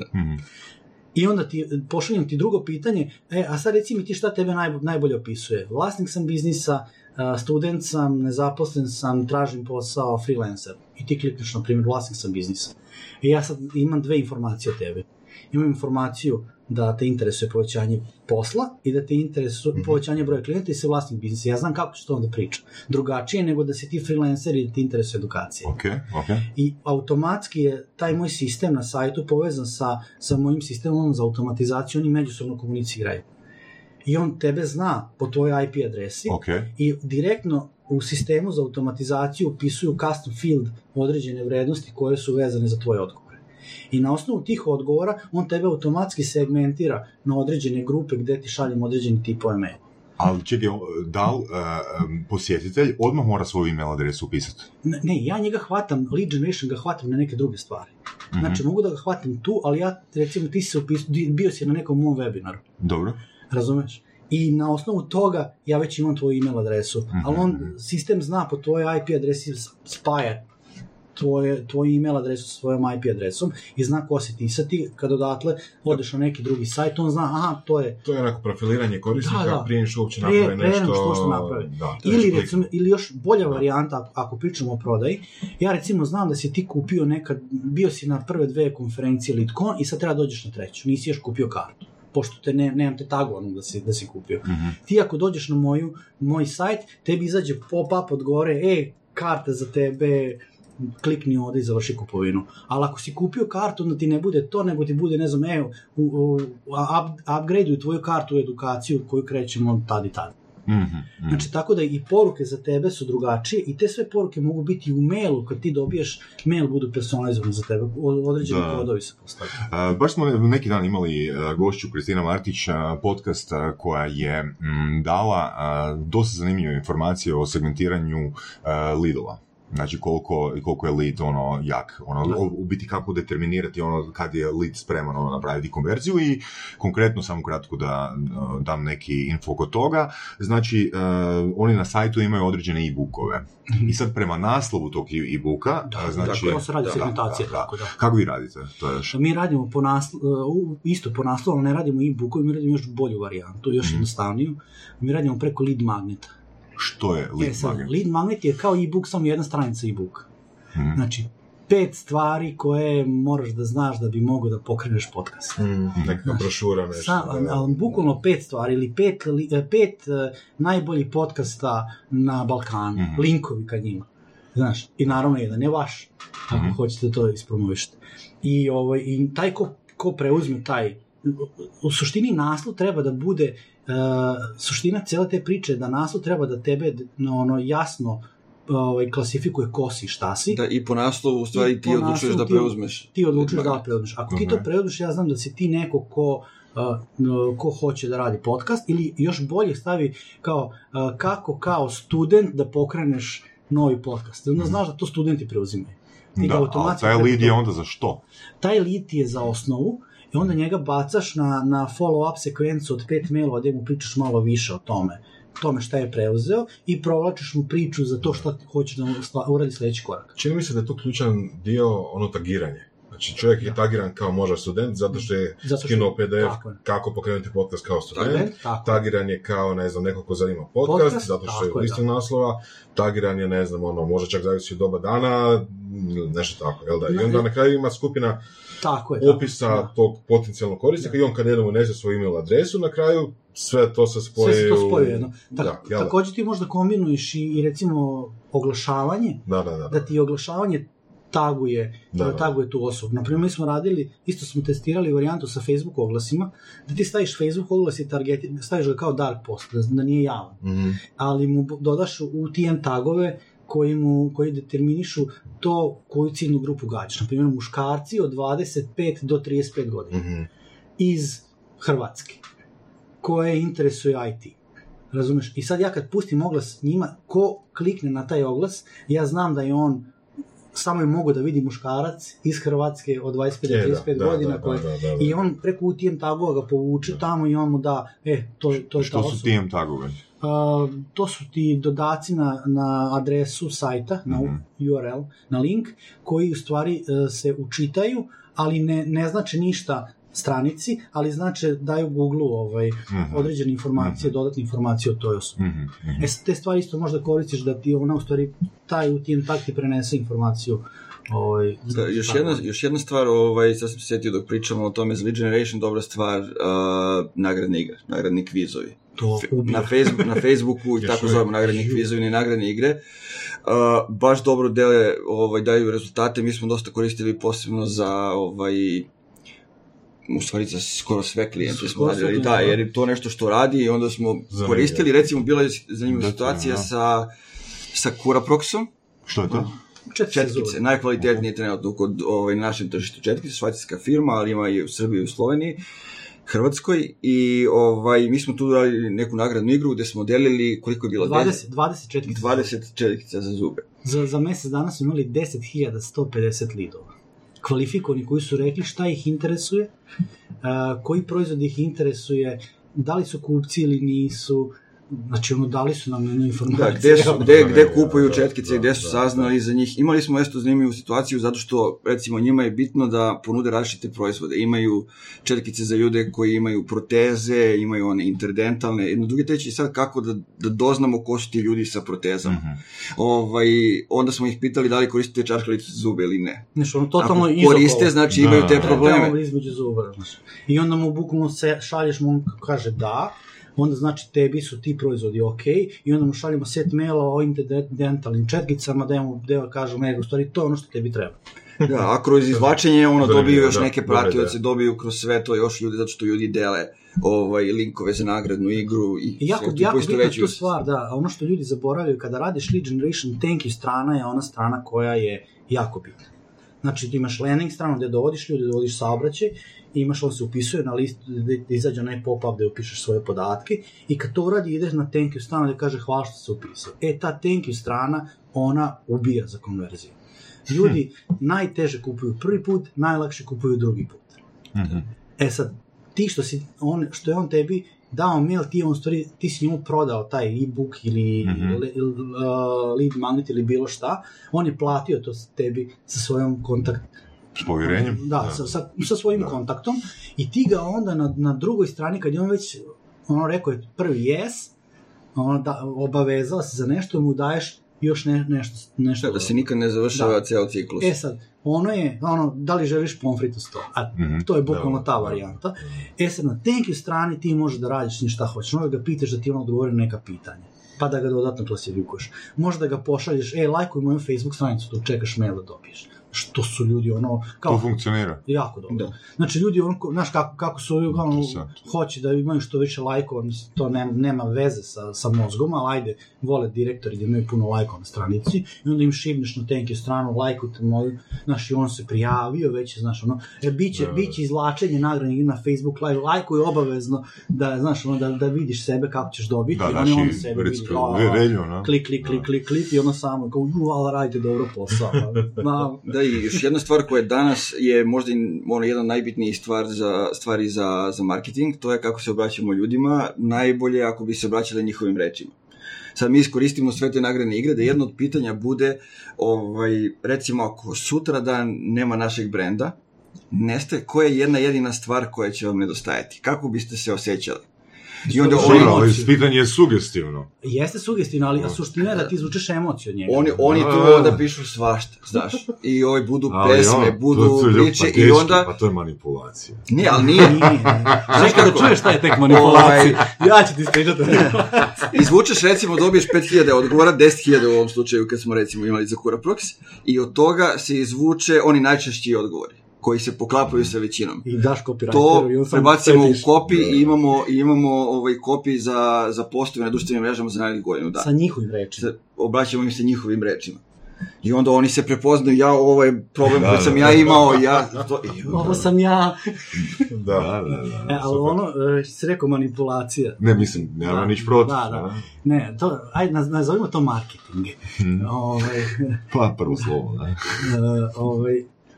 I onda pošaljem ti drugo pitanje, a sad reci mi ti šta tebe najbolje opisuje. Vlasnik sam biznisa, student sam, nezaposlen sam, tražim posao, freelancer. I ti klikneš, na primjer, vlasnik sam biznisa. I ja sad imam dve informacije o tebe. Imam informaciju da te interesuje povećanje posla i da te interesuje povećanje broja klijenta i si vlasnik biznisa. Ja znam kako ću to onda pričati. Drugačije nego da si ti freelancer i da te interesuje edukacija. I automatski je taj moj sistem na sajtu povezan sa mojim sistemom za automatizaciju. Oni međusobno komuniciraju. I on tebe zna po tvojoj IP adresi i direktno u sistemu za automatizaciju upisuju custom field određene vrednosti koje su vezane za tvoj odgovor. I na osnovu tih odgovora on tebe automatski segmentira na određene grupe gdje ti šaljem određeni tipove maila. Ali čekaj, da li posjetitelj odmah mora svoju email adresu upisati? Ne, ja njega hvatam, lead generation ga hvatam na neke druge stvari. Znači, mogu da ga hvatim tu, ali ja, recimo, ti si bio si na nekom mom webinaru. Dobro. Razumeš? I na osnovu toga ja već imam tvoju email adresu. Ali on, sistem zna po tvojoj IP adresi spaja tvoju email adresu sa svojom IP adresom i zna ko si ti. Sad ti kad odatle odeš na neki drugi sajt, on zna, aha, to je... To je onako profiliranje korisnika prije nešto uopće naprave nešto... Prije nešto što naprave. Ili još bolja varijanta, ako pričamo o prodaji, ja recimo znam da si ti kupio nekad, bio si na prve dve konferencije LitCon i sad treba dođeš na treću, nisi još kupio kartu, pošto te nemam te tagovano da si kupio. Ti ako dođeš na moj sajt, tebi izađe pop-up od gore, karta za tebe, klikni ovdje i završi kupovinu. Ali ako si kupio kartu, onda ti ne bude to, nego ti bude, ne znam, upgrade-uj tvoju kartu u edukaciju koju krećemo tad i tad. Znači, tako da i poruke za tebe su drugačije i te sve poruke mogu biti u mailu, kad ti dobiješ mail budu personalizovani za tebe, određeni kodovi se postavljaju. Baš smo neki dan imali gošću Kristina Martić podcast koja je dala dosta zanimljive informacije o segmentiranju leadova. Znači koliko je lead ono jak, u biti kako determinirati ono kad je lead spreman ono napraviti konverziju i konkretno samo kratko da dam neki info oko toga. Znači oni na sajtu imaju određene e-bookove i sad prema naslovu tog e-booka znači kako se radi segmentacija kako vi radite to je još? Mi radimo isto po naslovu, ali ne radimo e-bookove, mi radimo još bolju varijantu, još jednostavniju. Mi radimo preko lead magneta. Što je lead magnet? Lead magnet je kao e-book, samo jedna stranica e-booka. Znači, 5 stvari koje moraš da znaš da bi mogao da pokreneš podcast. Neka brošura nešto. Bukvalno 5 stvari ili 5 najboljih podcasta na Balkanu. Linkovi ka njima. Znaš, i naravno jedan je vaš. Ako hoćete to ispromovišiti. I taj ko preuzme taj... U suštini naslov treba da bude... suština cijela te priče je da naslov treba da tebe jasno klasifikuje ko si, šta si. Da, i po naslovu u stvari ti odlučuješ da preuzmeš. Ti odlučuješ da preuzmeš. Ako ti to preuzmeš, ja znam da si ti neko ko hoće da radi podcast ili još bolje stavi kako kao student da pokreneš novi podcast. Onda znaš da to studenti preuzimaju. Da, ali taj lead je onda za što? Taj lead je za osnovu. I onda njega bacaš na follow-up sekvencu od 5 mailova gdje mu pričaš malo više o tome šta je preuzeo i provlačiš mu priču za to što hoćeš da uradi sljedeći korak. Čini mi se da je to ključan dio ono tagiranje. Znači čovjek je tagiran kao možda student zato što je skinuo PDF kako pokrenuti podcast kao student. Tagiran je kao, ne znam, neko ko zanima podcast zato što je u listu naslova. Tagiran je, ne znam, ono, možda čak zavisi od doba dana, nešto tako, jel da? I onda na kraju ima skupina opisa tog potencijalnog korisnika i on kad jednom unese svoju email adresu na kraju sve to se spoji. Sve se to spoji jedno. Također ti možda kombinuješ i recimo oglašavanje, da ti oglašavanje taguje tu osobu. Naprimjer, mi smo radili, isto smo testirali varijantu sa Facebook oglasima, da ti staviš Facebook oglas i staviš ga kao dark post, da nije javan. Mm-hmm. Ali mu dodaš UTM tagove koji determinišu to koju ciljnu grupu gađaš. Naprimjer, muškarci od 25 do 35 godina. Mm-hmm. Iz Hrvatske. Koje interesuje IT. Razumeš? I sad ja kad pustim oglas njima, ko klikne na taj oglas, ja znam da je on samo je mogu da vidi muškarac iz Hrvatske od 25 godina i on preko UTM tagova ga povuče tamo i on mu da to je ta osoba. Što su UTM tagovi? To su ti dodaci na adresu sajta, na URL, na link, koji u stvari se učitaju, ali ne znače ništa stranici, ali znači daju Google-u određene informacije, dodatne informacije o toj osobi. Te stvari isto možda koristiš da ti ona u stvari taj UTM tag ti prenese informaciju. Još jedna stvar, sad sam se sjetio dok pričamo o tome, za Lead Generation dobra stvar, nagradne igre, nagradni kvizovi. Na Facebooku i tako zovemo nagradni kvizovi i nagradne igre. Baš dobro dele daju rezultate, mi smo dosta koristili posebno za u stvari za skoro sve klijente smo radili, jer je to nešto što radi i onda smo koristili, recimo bila je zanimljiva situacija sa Curaproxom. Što je to? Četkice, najkvalitetnije trenutno kod na našem tržištu četkice, švajcarska firma, ali ima i u Srbiji i u Sloveniji, Hrvatskoj, i mi smo tu radili neku nagradnu igru gdje smo delili, koliko je bilo? 20 četkica za zube. Za mjesec dana smo imali 10.150 lidova. Kvalifikovani koji su rekli šta ih interesuje, koji proizvod ih interesuje, da li su kupci ili nisu, znači dali su nam jednu informaciju. Gde kupuju četkice, gde su saznali za njih. Imali smo isto zanimljivu situaciju zato što recimo njima je bitno da ponude različite proizvode. Imaju četkice za ljude koji imaju proteze, imaju one interdentalne, jedno druge teče, i sad kako da doznamo ko su ti ljudi sa protezama. Uh-huh. Onda smo ih pitali da li koriste čarkalicu za zube ili ne. Znači, totalno koriste, znači imaju te probleme. I onda mu bukvalno šalješ mu, kaže da, onda znači tebi su ti proizvodi ok, i onda mu šaljamo set maila o interdentalnim četkicama, da kažemo, u stvari to je ono što tebi treba. Da, a kroz izvlačenje dobiju još neke pratioce, dobiju kroz sve to još ljudi, zato što ljudi dele linkove za nagradnu igru. I jako bitna tu stvar, da, ono što ljudi zaboravljaju, kada radiš Lead Generation, thank you strana je ona strana koja je jako bitna. Znači ti imaš landing stranu gdje dovodiš ljudi, dovodiš saobraćaj, imaš, on se upisuje na listu, gdje izađe onaj pop-up gdje upišeš svoje podatke, i kad to uradi ideš na thank you stranu gdje kaže hvala što se upisao. Ta thank you strana, ona ubija za konverziju. Ljudi najteže kupuju prvi put, najlakše kupuju drugi put. Mm-hmm. Sad, ti što je on tebi dao mail, ti si njemu prodao taj e-book ili lead magnet ili bilo šta, on je platio to tebi sa svojom kontaktom. S povjerenjem? Da, sa svojim kontaktom, i ti ga onda na drugoj strani, kad je on već rekao je prvi yes, obavezao se za nešto, mu daješ još nešto. Da se nikad ne završava ceo ciklus. Sad, da li želiš pomfrit u sto? A to je bukvalno ta varijanta. Sad, na thank you strani ti možeš da radiš ni šta hoćeš. Možda ga pitaš da ti odgovori na neka pitanja, pa da ga dodatno klasifikuješ. Možda ga pošalješ, lajkuj moju Facebook stranicu, tu čekaš mail da dobiješ. Što su ljudi kao... To funkcionira. Jako dobro. Da. Znači ljudi, znaš kako su ljudi hoće da imaju što više lajkova, to nema veze sa mozgom, ali ajde, vole direktori da imaju puno lajkova na stranici, i onda im šibneš na tenke stranu, lajkujte moju, znaš, i on se prijavio, već je, znaš, biće izlačenje nagradnih na Facebook live, lajkuj obavezno da, znaš, da vidiš sebe kako ćeš dobiti, da, i on sebe vidi, klik, i ono samo, kao, uvala, radite dobro posao. I još jedna stvar koja danas je možda jedna od najbitnijih stvari za marketing, to je kako se obraćamo ljudima. Najbolje je ako bi se obraćali njihovim rečima. Sad mi iskoristimo sve te nagradne igre da jedno od pitanja bude, recimo ako sutradan nema našeg brenda, nestaje, koja je jedna jedina stvar koja će vam nedostajati? Kako biste se osjećali? I onda ali pitanje je sugestivno. Jeste sugestivno, ali suština je da ti izvučeš emociju od njega. Oni to onda pišu svašta, znaš. I budu pesme, budu priče i onda... Pa to je manipulacija. Ne, ali nije. Znaš kako čuješ šta je tek manipulacija? Ja ću ti ispričati o manipulaciji. Izvučeš, recimo, dobiješ 5.000 odgovora, 10.000 u ovom slučaju kad smo recimo imali za Curaprox i od toga se izvuče oni najčešći odgovori koji se poklapaju sa većinom. I daš copywriteru i on sam prebacimo u copy i imamo copy za postove na društvenim mrežama za narednih godinu dana. Sa njihovim rečima. Obraćamo im se njihovim rečima. I onda oni se prepoznaju, ja, ovo je problem koji sam ja imao, ja... Ovo sam ja... Da. Ali ono, što si rekao, manipulacija. Ne, mislim, nema nič protiv. Da. Ne, to, ajde, nazovimo to marketing. Pa, prvo slovo, da.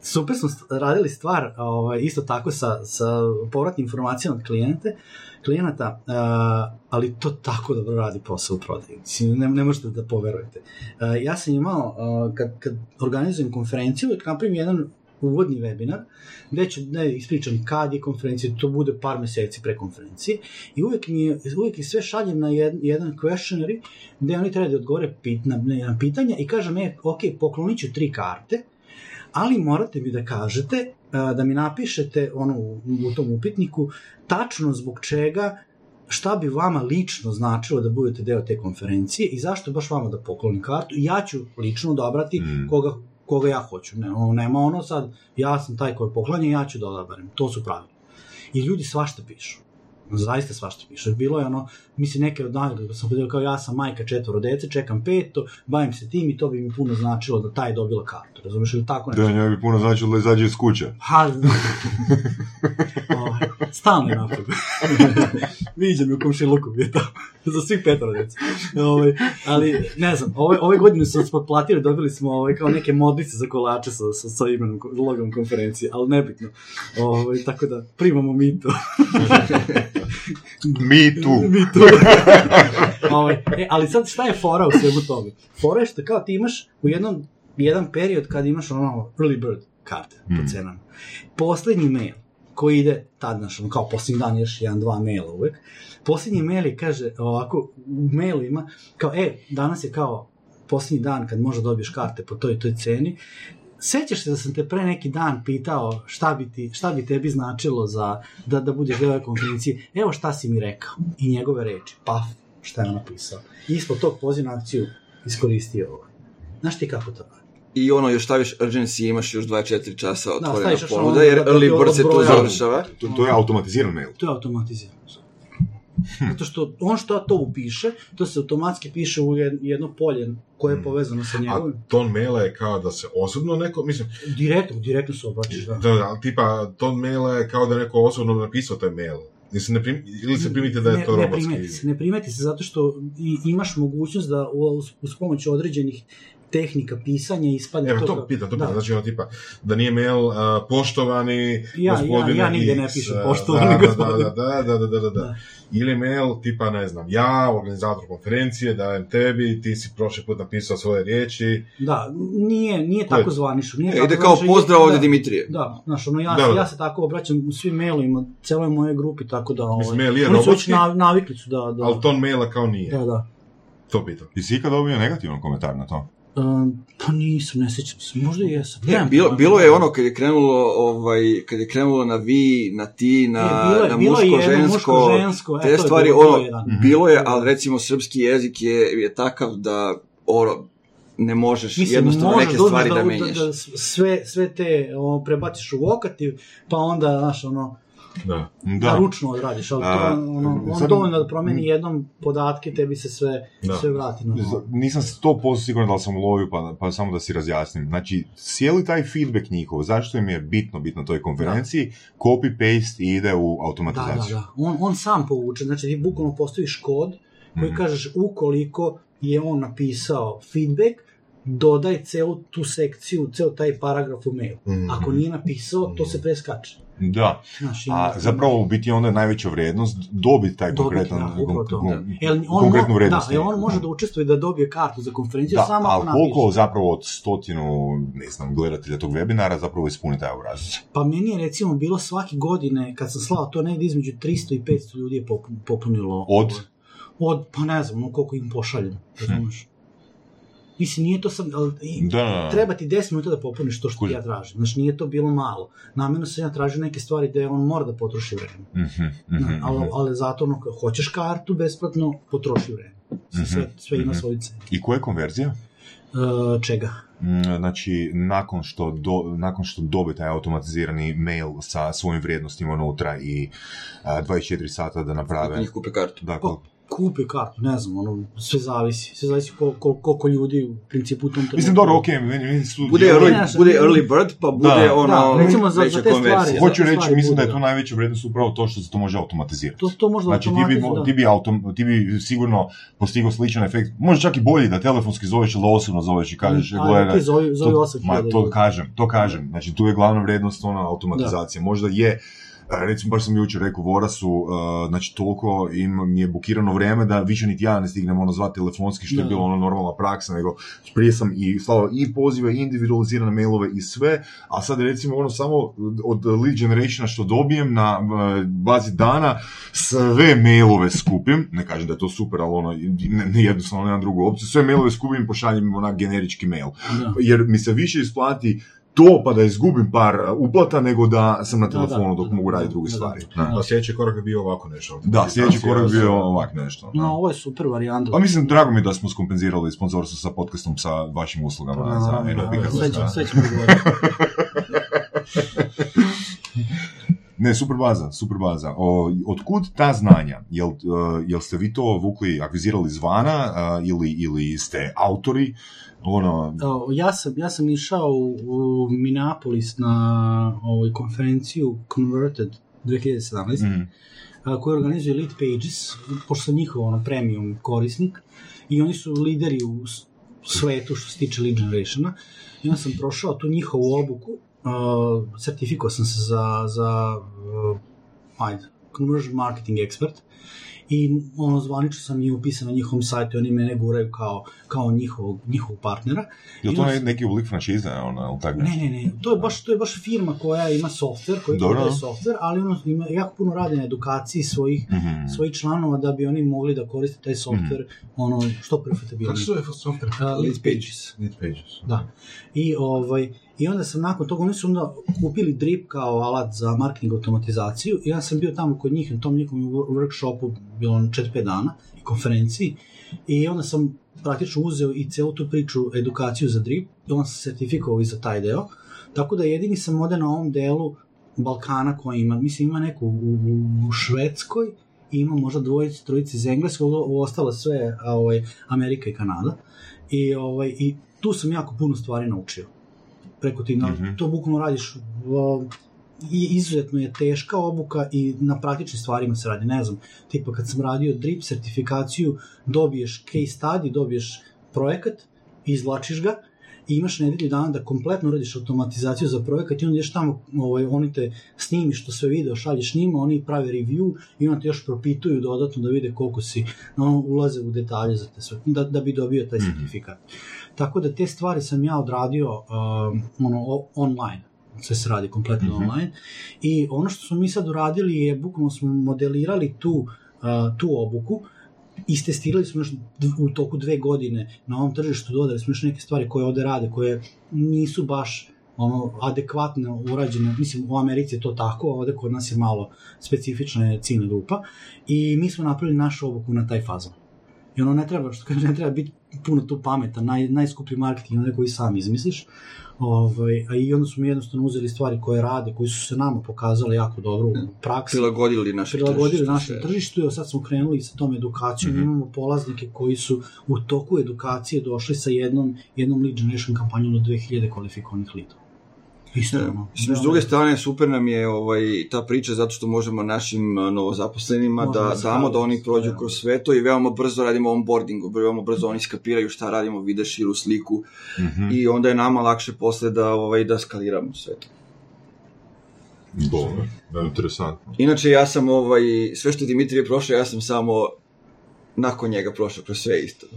Super smo radili stvar isto tako sa povratnim informacijama od klijenata, ali to tako dobro radi posao u prodaju. Ne možete da poverujete. Ja sam imao, kad organizujem konferenciju, napravim jedan uvodni webinar, gde ću ispričam kad je konferencija, to bude par meseci pre konferencije, i uvijek sve šaljem na jedan questionary, gde oni treba da odgovore na pitanja i kažem, ok, poklonit ću 3 karte, ali morate mi da kažete, da mi napišete u tom upitniku tačno zbog čega, šta bi vama lično značilo da budete deo te konferencije i zašto baš vama da poklonim kartu. Ja ću lično odabrati koga ja hoću. Nema sad, ja sam taj koji poklanja, ja ću da odaberem. To su pravila. I ljudi svašta pišu. Zaista svašta piše. Bilo je mislim, neke od nagrada sam podelio kao ja sam majka 4 dece, čekam 5, bavim se tim i to bi mi puno značilo da taj dobila kartu. Razumiješ li tako nešto? Da, njoj bi puno značilo da izađe iz kuće. Ha, stalno je napravo. Viđem u Komšiluku, je to. Za svih 5 dece. Ali, ne znam, ove godine su nas potplatili, dobili smo kao neke modlice za kolače sa imenom, logom konferencije, ali nebitno. Tako da, primamo mi to. Mi tu. Ali sad šta je fora u svemu toga? Fora je što kao ti imaš u jedan period kad imaš early bird karte po cenama. Poslednji mail koji ide tad, kao posljednji dan još 1-2 maila uvek. Posljednji mail je, kaže ovako, u mailu ima kao, danas je kao posljednji dan kad možda dobiješ karte po toj i toj ceni. Sećaš se da sam te pre neki dan pitao šta bi tebi značilo da budeš deo konferencije? Evo šta si mi rekao. I njegove reči. Paf, šta je on napisao. I ispod tog poziv na akciju iskoristio ovo. Znaš ti kako to radi? I još staviš urgency, imaš još 24 časa otvorena ponuda, jer early bird se tu završava. To je automatiziran mail. To je automatiziran. Zato što on što to upiše, to se automatski piše u jedno polje koje je povezano sa njegovim. A ton maila je kao da se osobno neko, mislim... Direktno se obraćaš, da. Da, tipa, ton maila je kao da neko osobno napisao taj mail. Ili se primite da je to robotski? Ne primeti se, zato što imaš mogućnost da uz pomoć određenih tehnika pisanja ispadne toga. Evo, to pitan, znači tipa, da nije mail poštovani gospodine... Ja nigde ne pišem poštovani gospodine. Da. Ili mail tipa, ne znam, ja, organizator konferencije, dajem tebi, ti si prošli put napisao svoje riječi. Da, nije tako zvanišu. Ide kao pozdrav ovdje Dimitrije. Da, znaš, ja se tako obraćam u svim mailima, celoj moje grupi, tako da... Mislim, mail je robotski, ali ton maila kao nije. Da. To pitan. I si ikad dobio negativan komentar na to? Pa nisam, ne sjećam se, možda i jesam. Bilo je kad je krenulo na vi, na ti, na muško-žensko, te stvari, bilo je, ali recimo srpski jezik je takav da ne možeš jednostavno neke stvari da menjaš. Mislim, možeš sve te prebaciš u vokativ, pa onda, znaš, da ručno odradiš, ali on dovoljno da promeni jednom podatke, tebi se sve vrati. Nisam 100% siguran da li sam ulovio, pa samo da si razjasnim. Znači, sjeli taj feedback njihov, zašto im je bitno toj konferenciji, copy-paste i ide u automatizaciju. Da, on sam povuče, znači ti bukvalno postaviš kod koji kažeš ukoliko je on napisao feedback, dodaj celu tu sekciju, ceo taj paragraf u mailu. Mm-hmm. Ako nije napisao, to se preskače. Da, znači, a zapravo u biti onda je najveća vrijednost dobiti taj konkretnu vrijednost. Da, jer on može da učestvuje da dobije kartu za konferenciju, samo ako napiše. Da, ali koliko zapravo od 100, ne znam, gledatelja tog webinara zapravo ispuni taj obrazac? Pa meni je recimo bilo svake godine, kad sam slao to negdje između 300 i 500 ljudi je popunilo. Od, pa ne znam, koliko im pošaljem, razumiješ. Mislim, nije to sam, ali treba ti 10 minuta da popuniš to što ja tražim. Znači, nije to bilo malo. Namjerno sam ja tražio neke stvari da on mora da potroši vreme. Ali zato, hoćeš kartu besplatno, potroši vreme. Sve ima svoju cenu. I koja je konverzija? Čega? Znači, nakon što dobi taj automatizirani mail sa svojim vrijednostima unutra i 24 sata da naprave... Kako njih kupe kartu? Dakle, kupi kartu, ne znam, sve zavisi koliko ljudi u principu u tom trenutku. Mislim, dobro, okej, meni su... Bude early bird, pa bude recimo za te stvari. Hoću reći, mislim da je to najveća vrijednost upravo to što se to može automatizirati. To može automatizirati, da. Znači, ti bi sigurno postigao sličan efekt, možda čak i bolji da telefonski zoveš ili osobno zoveš i kažeš... Ajde, zovi 8.000. To kažem, znači tu je glavna vrijednost automatizacija, možda je... Recimo, baš sam jučer rekao Vorasu, znači toliko im je bukirano vrijeme da više niti ja ne stignem zvati telefonski, što je bilo normalna praksa, nego prije sam i slao i pozive, i individualizirane mailove i sve, a sad recimo samo od lead generationa što dobijem na bazi dana, sve mailove skupim, ne kažem da je to super, ali jednostavno nemam drugu opciju, sve mailove skupim i pošaljem generički mail, jer mi se više isplati to pa da izgubim par uplata, nego da sam na telefonu dok mogu raditi druge stvari. Da, sljedeći korak je bio ovako nešto. Da, sljedeći korak je bio ovako nešto. No, ovo je super varijanta. Pa mislim, drago mi je da smo skompenzirali sponzorstvo sa podcastom sa vašim uslugama. Sve ćemo govoriti. Ne, super baza. Otkud ta znanja? Jel ste vi to vukli, akvizirali zvana ili ste autori? Ja sam išao u Minneapolis na konferenciju Converted 2017, koju organizuje Lead Pages, pošto sam njihov premium korisnik, i oni su lideri u svetu što se tiče lead generationa. I onda sam prošao tu njihovu obuku, certifikao sam se za conversion marketing expert, i zvanično sam i upisan na njihovom sajtu, oni mene guraju kao njihov partnera. Je li to neki oblik franšize? Ne, to je baš firma koja ima softver, koji prodaje softver, ali ima jako puno rade na edukaciji svojih članova da bi oni mogli da koriste taj softver što profitabilno. Kako je softver? Lead Pages. Da. I onda sam nakon toga, oni su onda kupili Drip kao alat za marketing automatizaciju, i ja sam bio tamo kod njih na tom njihovom workshopu, bilo 4-5 dana, i konferenciji, i onda sam praktično uzeo i celu tu priču, edukaciju za Drip, i onda sam sertifikovao i za taj deo, tako da jedini sam ovdje na ovom delu Balkana koji ima, mislim ima neku u Švedskoj, i ima možda dvojici, trojici iz Engleske, ostalo sve Amerika i Kanada, i tu sam jako puno stvari naučio. Preko ti, to bukvalno radiš, i izuzetno je teška obuka i na praktičnim stvarima se radi, ne znam, tipa kad sam radio Drip sertifikaciju, dobiješ case study, dobiješ projekat, izvlačiš ga i imaš nedelju dana da kompletno radiš automatizaciju za projekat, i onda ješ tamo, oni te snimiš što sve video, šalješ njima, oni prave review i onda te još propituju dodatno da vide koliko si, ulaze u detalje za te sve, da bi dobio taj sertifikat. Tako da te stvari sam ja odradio online, sve se radi kompletno online, i ono što smo mi sad uradili je, bukvalno smo modelirali tu obuku, istestirali smo još u toku 2 godine na ovom tržištu, dodali smo još neke stvari koje ovdje rade, koje nisu baš adekvatno urađene, mislim u Americi je to tako, ovdje kod nas je malo specifična ciljna grupa, i mi smo napravili našu obuku na taj fazon. I ne treba biti puno tu pametan, najskuplji marketing, onaj koji sam izmisliš. I onda smo jednostavno uzeli stvari koje rade, koji su se nama pokazale jako dobro u praksi. Prilagodili naše tržištu, i sad smo krenuli sa tom edukacijom. Imamo polaznike koji su u toku edukacije došli sa jednom lead generation kampanjom do 2000 kvalifikovanih lidova. S druge strane, super nam je ta priča zato što možemo našim novozaposlenima da damo da oni prođu kroz sve to i veoma brzo radimo onboardingu, veoma brzo oni skapiraju šta radimo, vide širu sliku i onda je nama lakše posle da skaliramo sve to. Dobro, interesantno. Inače, ja sam, sve što Dimitrije prošao, ja sam samo nakon njega prošao kroz sve isto.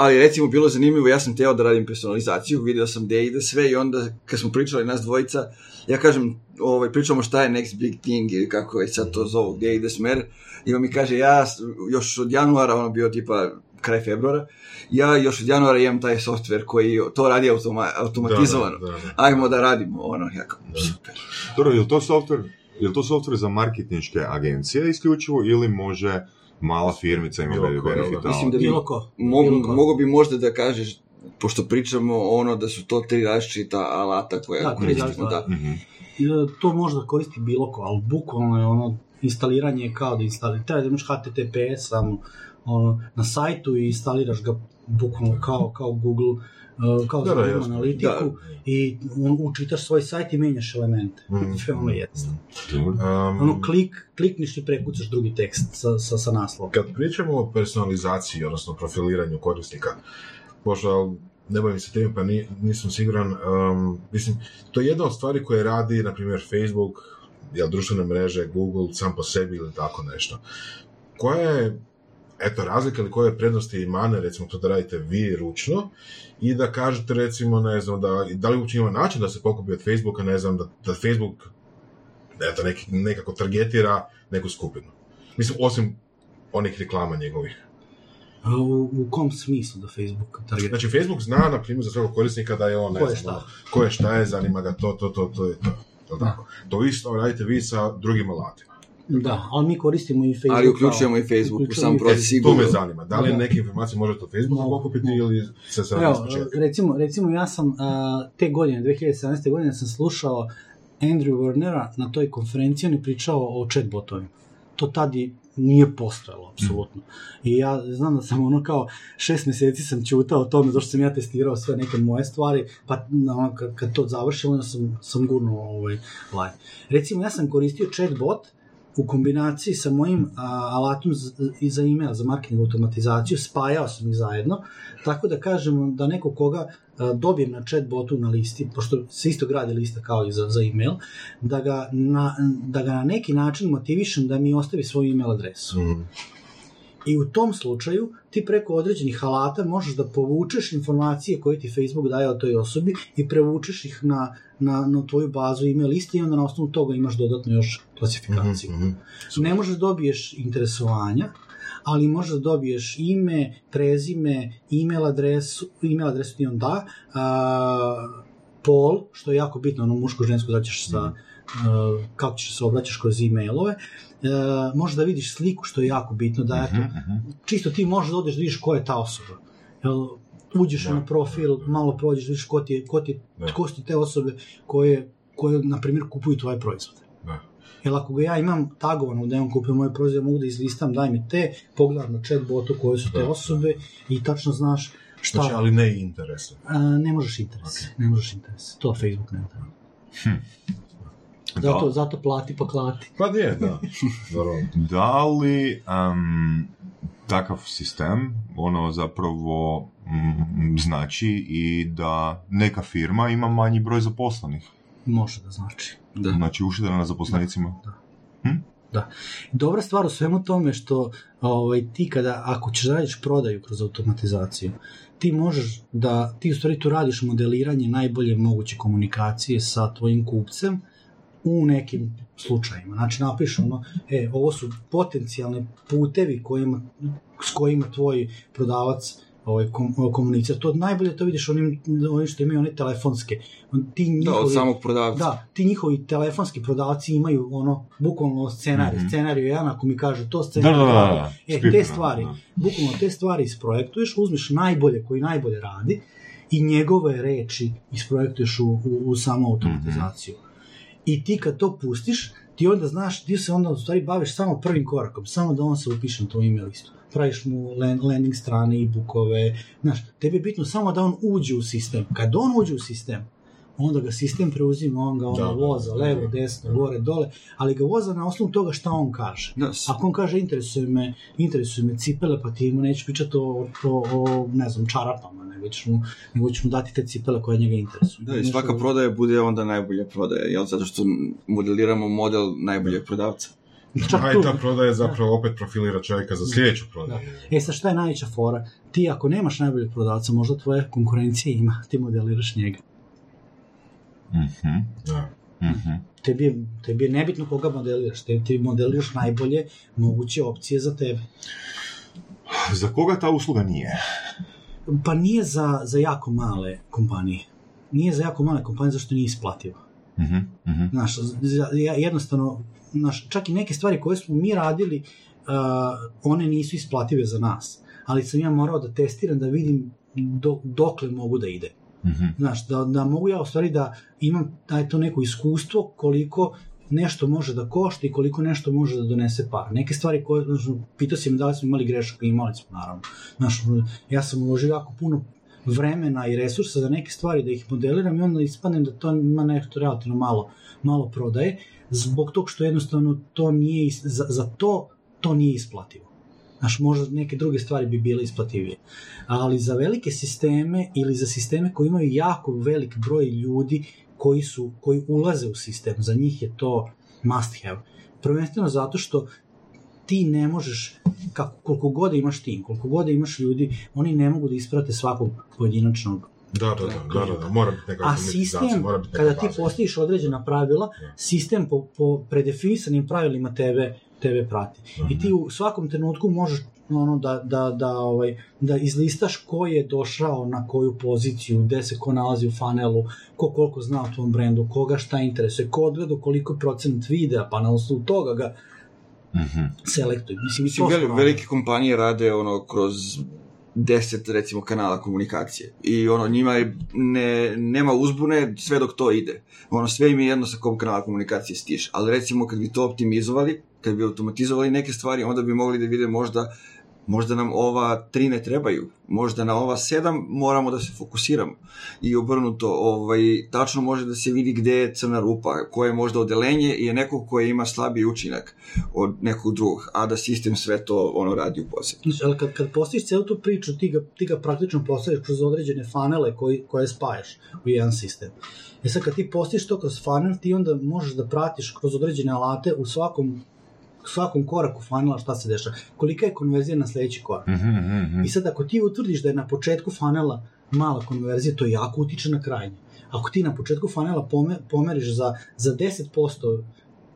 Ali recimo, bilo zanimljivo, ja sam teo da radim personalizaciju, vidio sam gde ide sve i onda, kad smo pričali nas dvojica, ja kažem, pričamo šta je next big thing ili kako je sad to zovu, gde ide smer, i on mi kaže, ja još od januara, ono bio tipa kraj februara, ja još od januara imam taj software koji to radi automatizovano. Ajmo da radimo, super. Dobro, je li to software za marketinške agencije isključivo ili može mala firmica ima benefita? Mislim da bilo ko. Mogu bi možda da kažeš, pošto pričamo da su to tri različita alata koja koristimo. To možda koristi bilo ko, ali bukvalno je instaliranje je kao da instaliraš. Treba da imaš HTTPS samo na sajtu i instaliraš ga bukvalno kao Google, kao za Google analitiku i učitaš svoj sajt i menjaš elemente. To je jednostavno. Klikniš i prekucaš drugi tekst sa naslovom. Kad pričamo o personalizaciji, odnosno profiliranju korisnika, možda ne bavim se temi, pa nisam siguran. Mislim, to je jedna od stvari koje radi, na primjer, Facebook, društvene mreže, Google, sam po sebi ili tako nešto. Koja je razlika ili koje prednosti imane, recimo, to da radite vi ručno i da kažete, recimo, ne znam, da li uopće ima način da se pokupi od Facebooka, ne znam, da Facebook nekako targetira neku skupinu. Mislim, osim onih reklama njegovih. U kom smislu da Facebook targetira? Znači, Facebook zna, na primjer, za svakog korisnika da je on, ne znam, ko je šta je, zanima ga to je to. To isto radite vi sa drugim alatima. Da, ali mi koristimo i Facebook. Ali uključujemo i Facebook u sam proces sigurno. To me zanima. Da li neke informacije možete od Facebooka pokupiti ili se sad ispočeti? Recimo, ja sam te godine, 2017. godine, sam slušao Andrew Warnera na toj konferenciji, on je pričao o chatbotovima. To tad nije postojalo, apsolutno. I ja znam da sam 6 meseci sam ćutao o tome, zašto sam ja testirao sve neke moje stvari, pa kad to završim, onda sam gurnuo live. Recimo, ja sam koristio chatbot u kombinaciji sa mojim alatom za email, za marketing automatizaciju, spajao sam ih zajedno, tako da kažem da neko koga dobijem na chatbotu na listi, pošto se isto gradi lista kao i za email, da ga na neki način motivišem da mi ostavi svoju email adresu. I u tom slučaju ti preko određenih alata možeš da povučeš informacije koje ti Facebook daje o toj osobi i prevučeš ih na tvoju bazu email liste i onda na osnovu toga imaš dodatno još klasifikaciju. Ne možeš da dobiješ interesovanja, ali možeš da dobiješ ime, prezime, email adresu ti onda, pol, što je jako bitno, muško-žensko, da ćeš kako ćeš se obraćaš kroz e-mailove, možeš da vidiš sliku, što je jako bitno, da čisto ti možeš da odeš da vidiš ko je ta osoba. Uđeš na profil, malo prođeš, vidiš ko su te osobe koje, na primjer, kupuju tvoje proizvode. Jer ako ga ja imam tagovano da je on kupio moje proizvode, mogu da izlistam, daj mi te, pogledam na chatbotu koje su te osobe i tačno znaš šta. Znači, ali ne i interese. Ne možeš interese, To Facebook ne da. Zato plati pa klati. Pa nije, da. Da li takav sistem, zapravo znači i da neka firma ima manji broj zaposlenih? Može da znači. Da. Znači ušteda na zaposlenicima? Da. Da. Dobra stvar u svemu tome što ti ako ćeš radiš prodaju kroz automatizaciju, ti možeš da, ti u stvari tu radiš modeliranje najbolje moguće komunikacije sa tvojim kupcem u nekim slučajima. Znači, napiš ovo su potencijalne putevi s kojima tvoj prodavac komunicira. To najbolje to vidiš onim što imaju one telefonske. Od samog prodavca. Da, ti njihovi telefonski prodavci imaju bukvalno scenarij. Scenariju jedan, ako mi kažu to scenariju. Te stvari, bukvalno te stvari isprojektuješ, uzmiš najbolje koji najbolje radi i njegove reči isprojektuješ u samu automatizaciju. I ti kad to pustiš, ti onda znaš, ti se onda u stvari baviš samo prvim korakom, samo da on se upiše na tvoj email listu. Praviš mu landing strane, e-bookove, znaš, tebi je bitno samo da on uđe u sistem. Kad on uđe u sistem, onda ga sistem preuzima, on ga voza levo, desno, gore, dole, ali ga voza na osnovu toga šta on kaže. Yes. Ako on kaže interesuje me cipele, pa ti mu neću pričati o ne znam, čarapama, nego ću mu dati te cipele koje njega interesuju. Da, i svaka prodaja bude onda najbolja prodaja, jel? Zato što modeliramo model najboljeg prodavca. A i ta prodaja zapravo opet profilira čovjeka za sljedeću prodaju. E sad, šta je najveća fora? Ti ako nemaš najboljeg prodavca, možda tvoja konkurencija ima, ti modeliraš njega. Mhm, da. Mm-hmm. Tebi je nebitno koga modeliraš, ti modeliraš najbolje moguće opcije za tebe. Za koga ta usluga nije? Pa nije za jako male kompanije. Nije za jako male kompanije zašto nije isplativa. Mm-hmm. Mm-hmm. Znaš, jednostavno, čak i neke stvari koje smo mi radili, one nisu isplative za nas. Ali sam ja morao da testiram, da vidim dokle mogu da ide. Mm-hmm. Znaš, da mogu ja u stvari da imam to neko iskustvo koliko nešto može da košta i koliko nešto može da donese par. Neke stvari koje, znaš, pitao si me da li smo imali grešak, imali smo, naravno. Znaš, ja sam uložio jako puno vremena i resursa za neke stvari da ih modeliram i onda ispadnem da to ima nešto relativno malo prodaje, zbog tog što jednostavno to nije, za to nije isplativo. Znaš, možda neke druge stvari bi bile isplativije. Ali za velike sisteme ili za sisteme koji imaju jako velik broj ljudi koji ulaze u sistem, za njih je to must have. Prvenstveno zato što ti ne možeš, koliko god imaš tim, koliko god imaš ljudi, oni ne mogu da isprate svakog pojedinačnog. Da, mora biti neka sistem, mora biti neka baza. Ti postaviš određena pravila, sistem po predefinisanim pravilima tebe prati. Mm-hmm. I ti u svakom trenutku možeš da izlistaš ko je došao na koju poziciju, gde se ko nalazi u funnelu, ko koliko zna o tvom brendu, koga šta interesuje, ko odgleda koliko procent videa, pa na osnovu toga ga selektuj. Mislim, velike kompanije rade kroz 10, recimo, kanala komunikacije i njima nema uzbune sve dok to ide. Sve im je jedno sa kom kanala komunikacije stiš, ali recimo kad bi to optimizovali, kad bi automatizovali neke stvari, onda bi mogli da vide možda nam ova 3 ne trebaju, možda na ova 7 moramo da se fokusiramo. I obrnuto, tačno može da se vidi gde je crna rupa, koje je možda odelenje i je neko koje ima slabiji učinak od nekog drugog, a da sistem sve to radi u posjedu. Ali kad postaviš celu tu priču, ti ga praktično postaviš kroz određene funnele koje spajaš u jedan sistem. E sad, kad ti postaviš to kroz funnel, ti onda možeš da pratiš kroz određene alate u svakom koraku funnela šta se dešava, kolika je konverzija na sljedeći korak. I sad, ako ti utvrdiš da je na početku funnela mala konverzija, to jako utiče na krajnje. Ako ti na početku funnela pomeriš za 10%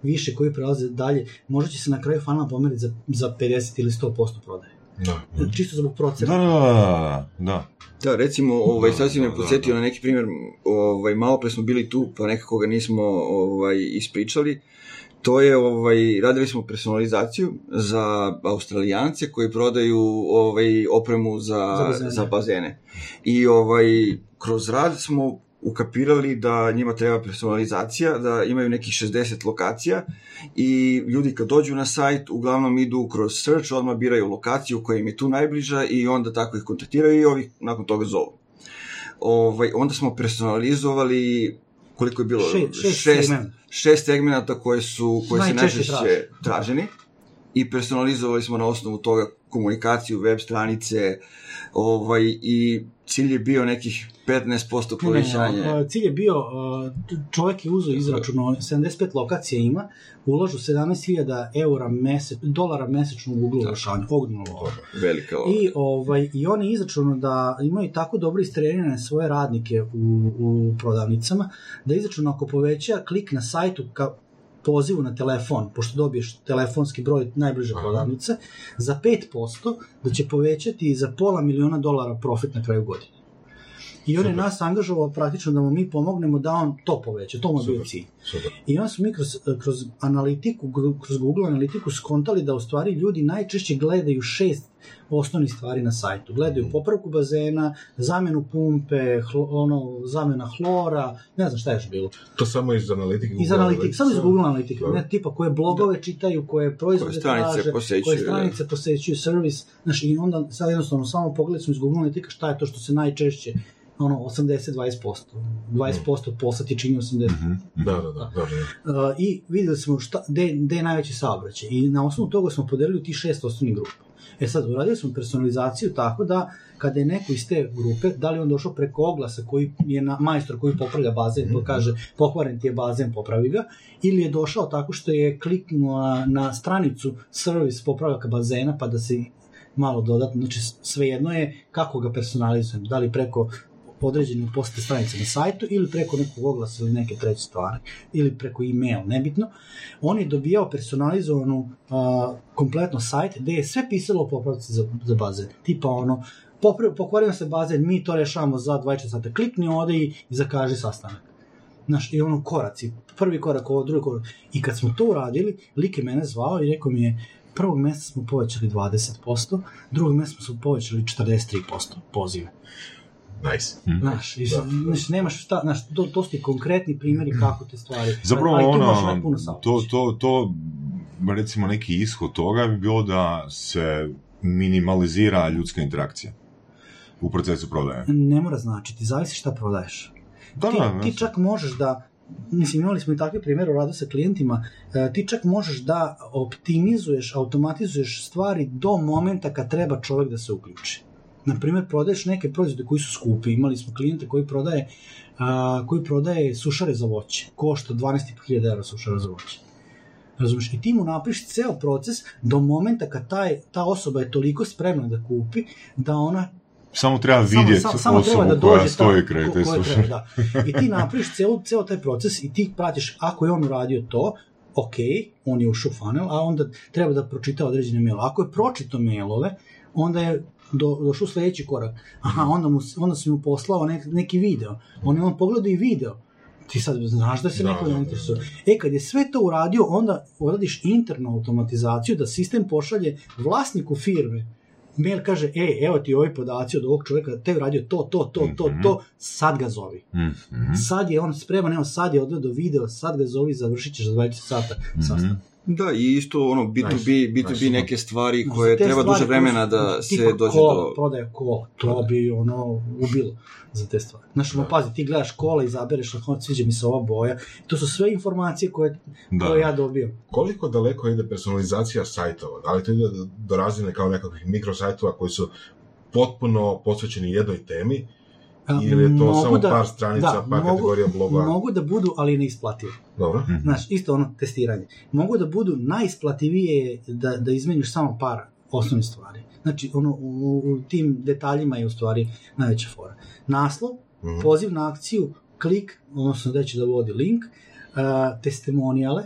više koji prelaze dalje, možda će se na kraju funnela pomeriti za 50 ili 100% prodaje. Da. Čisto zbog procenta. Da. Da, recimo, sad si me podsjetio na neki primjer, malo pre smo bili tu, pa nekako ga nismo ispričali. To je, radili smo personalizaciju za Australijance koji prodaju opremu za bazene. I kroz rad smo ukapirali da njima treba personalizacija, da imaju nekih 60 lokacija i ljudi kad dođu na sajt uglavnom idu kroz search, odmah biraju lokaciju koja im je tu najbliža i onda tako ih kontaktiraju i ovi nakon toga zovu. Onda smo personalizovali koliko je bilo? 6 segmenta koje se najčešće traženi i personalizovali smo na osnovu toga komunikaciju, web stranice i cilj je bio nekih 15% povećanje. Cilj je bio, čovjek je uzeo izračun, 75 lokacija ima, uložu 17.000 dolara mesečno u Google oglašavanje. Velika lova. I on je izračun da imaju tako dobro istrenirane svoje radnike u prodavnicama, da izračun ako poveća klik na sajtu ka pozivu na telefon, pošto dobiješ telefonski broj najbliže prodavnice, za 5%, da će povećati za $500,000 profit na kraju godine. I on je nas angažovao praktično da mu mi pomognemo da on to poveća, to mu je bio cilj. I onda smo mi kroz analitiku, kroz Google analitiku skontali da u stvari ljudi najčešće gledaju 6 osnovnih stvari na sajtu. Gledaju popravku bazena, zamenu pumpe, zamena hlora, ne znam šta je još bilo. To samo iz analitike? Samo iz Google analitike. Ne, tipa koje blogove čitaju, koje proizvode traže, koje stranice posećuju, servis. Znači, i onda sad jednostavno samo pogledali smo iz Google analitike šta je to što se najčešće ono 80-20%. 20% posla ti čini 80%. Da. I vidjeli smo gde je najveći saobraćaj. I na osnovu toga smo podelili ti 6 osnovnih grupa. E sad, uradili smo personalizaciju tako da kada je neko iz te grupe, da li on došao preko oglasa koji je majstor koji popravlja bazen, koji kaže pokvaren ti je bazen, popravi ga, ili je došao tako što je kliknuo na stranicu servis popravljaka bazena pa da se malo dodatno, znači svejedno je kako ga personalizujem, da li preko određene posete stranice na sajtu ili preko nekog oglasa ili neke treće stvari ili preko e-mail, nebitno. On je dobijao personalizovanu kompletno sajt gde je sve pisalo o popravci za bazen. Tipa ono, pokvario se bazen, mi to rešavamo za 24 sata, klikni ovde i zakaži sastanak. Znaš, i ono koraci, prvi korak, ovo drugi korak. I kad smo to uradili, lik je mene zvao i rekao mi je, prvog mjeseca smo povećali 20%, drugog mjeseca smo povećali 43% pozive. Nice. Znaš, nemaš šta, znaš, to su ti konkretni primjeri kako te stvari. Zapravo to recimo neki ishod toga bi bilo da se minimalizira ljudska interakcija u procesu prodaje. Ne mora značiti, zavisi šta prodaješ. Ti čak možeš da, mislim, imali smo i takve primjere u radu sa klijentima, ti čak možeš da optimizuješ, automatizuješ stvari do momenta kad treba čovjek da se uključi. Naprimjer, prodaješ neke proizvode koji su skupi. Imali smo klijente koji prodaje sušare za voće. Košta 12.500 eura sušara za voće. Razumiješ? I ti mu napiši ceo proces do momenta kad ta osoba je toliko spremna da kupi, da ona... Samo treba vidjeti osobu da koja stoji kraj te sušare. Da. I ti napiši ceo taj proces i ti pratiš ako je on uradio to, ok, on je ušao funnel, a onda treba da pročita određene mailove. Ako je pročito mailove, onda je došao sljedeći korak. Onda si mu poslao neki video. On je pogledao i video. Ti sad znaš da se neko ne interesuje. Kad je sve to uradio, onda uradiš internu automatizaciju da sistem pošalje vlasniku firme. Mail kaže, evo ti ovi podaci od ovog čovjeka, te je uradio to, sad ga zovi. Sad je on spreman, sad je odgledao video, sad ga zovi, završit ćeš za 20 sata sastanak. Da, i isto ono B2B neke stvari koje treba duže vremena da se dođe do... Prodaje kola, to bi ono ubilo za te stvari. Znaš, pazi, ti gledaš kola, izabereš, sviđa mi se ova boja, to su sve informacije koje ja dobijem. Koliko daleko ide personalizacija sajtova? Da li to ide do razine kao nekakvih mikrosajtova koji su potpuno posvećeni jednoj temi? Ili je to samo par stranica, par kategorija bloga? Mogu da budu, ali neisplative. Dobro. Znaš, isto ono testiranje. Mogu da budu najisplativije da izmeniš samo par osnovnih stvari. Znači, ono, u tim detaljima je u stvari najveća fora. Naslov, poziv na akciju, klik, odnosno da će da vodi link, testimonijale,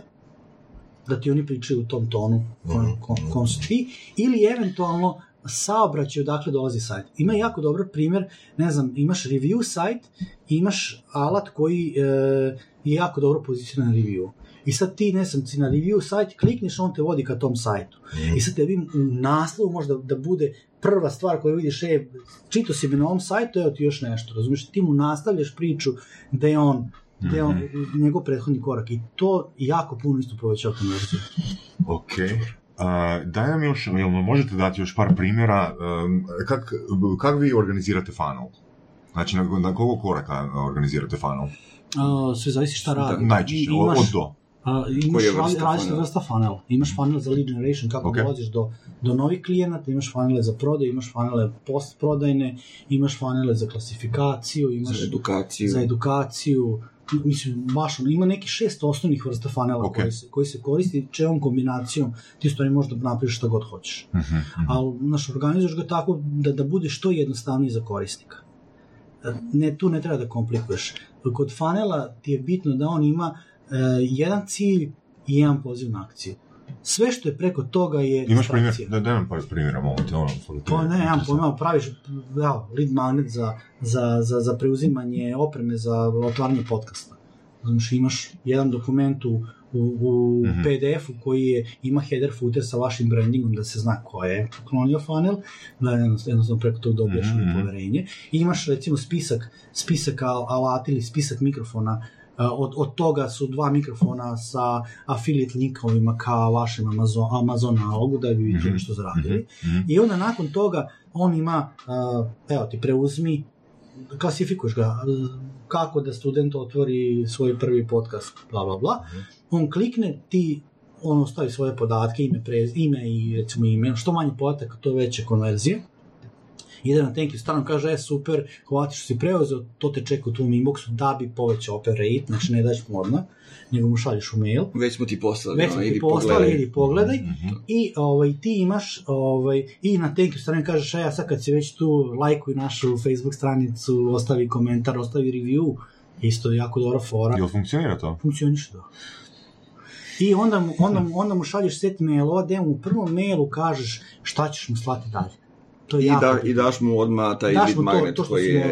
da ti oni pričaju u tom tonu kom su ti, ili eventualno saobraćaju odakle dolazi sajt. Ima jako dobar primjer, ne znam, imaš review sajt i imaš alat koji je jako dobro pozicioniran na review. I sad ti, ne znam, si na review sajt, klikneš, on te vodi ka tom sajtu. I sad tebi u naslovu možda da bude prva stvar koju vidiš, čito si bi na ovom sajtu, evo ti još nešto, razumiješ? Ti mu nastavljaš priču da je on njegov prethodni korak i to jako puno isto povećava konverziju. Okej. Daj nam još, možete dati još par primjera, kak vi organizirate funnel? Znači, na koliko koraka organizirate funnel? Sve zavisi šta radi. Najčešće, od do. Imaš različite vrsta funnela. Imaš funnel za lead generation, kako dolaziš do novih klijenata, imaš funnele za prodaju, imaš funnele postprodajne, imaš funnele za klasifikaciju, imaš za edukaciju. Mislim, baš ono, ima neki 6 osnovnih vrsta funnela koji se koristi, čevom kombinacijom ti stvari možda napriš šta god hoćeš. Ali, znaš, organizuješ ga tako da bude što jednostavniji za korisnika. Tu ne treba da komplikuješ. Kod funnela ti je bitno da on ima jedan cilj i jedan poziv na akciju. Sve što je preko toga je... Imaš primjer? Daj nam par primjera, molim te. Praviš lead magnet za preuzimanje opreme za otvaranje podcasta. Znači, imaš jedan dokument u PDF-u koji ima header footer sa vašim brandingom da se zna ko je poklonio funnel, da jednostavno preko tog dobijaš poverenje. I imaš, recimo, spisak alati ili spisak mikrofona. Od toga su 2 mikrofona sa affiliate linkovima ka vašem Amazon nalogu da bi vidjeli što zaradili. I onda nakon toga on ima, evo ti preuzmi klasifikuješ ga, kako da student otvori svoj prvi podcast, bla, bla, bla. On klikne, ti on ostavi svoje podatke, ime i recimo ime, što manje podataka, to veće konverzije. Ide na tenki stranu, kaže, super, hvala što si preuzeo, to te čeka u tvojom inboxu da bi povećao open rate, znači ne daš modna, nego mu šalješ u mail. Već smo ti poslali, ili pogledaj. Mm-hmm. I ti imaš, i na tenki stranu kažeš, a ja sad kad si već tu, lajkuj našu Facebook stranicu, ostavi komentar, ostavi review, isto jako dobra fora. Jel funkcionira to? Funkcioniš to. I onda mu šalješ set mailova, da mu u prvom mailu kažeš šta ćeš mu slati dalje. I daš mu odmah taj lead magnet koji je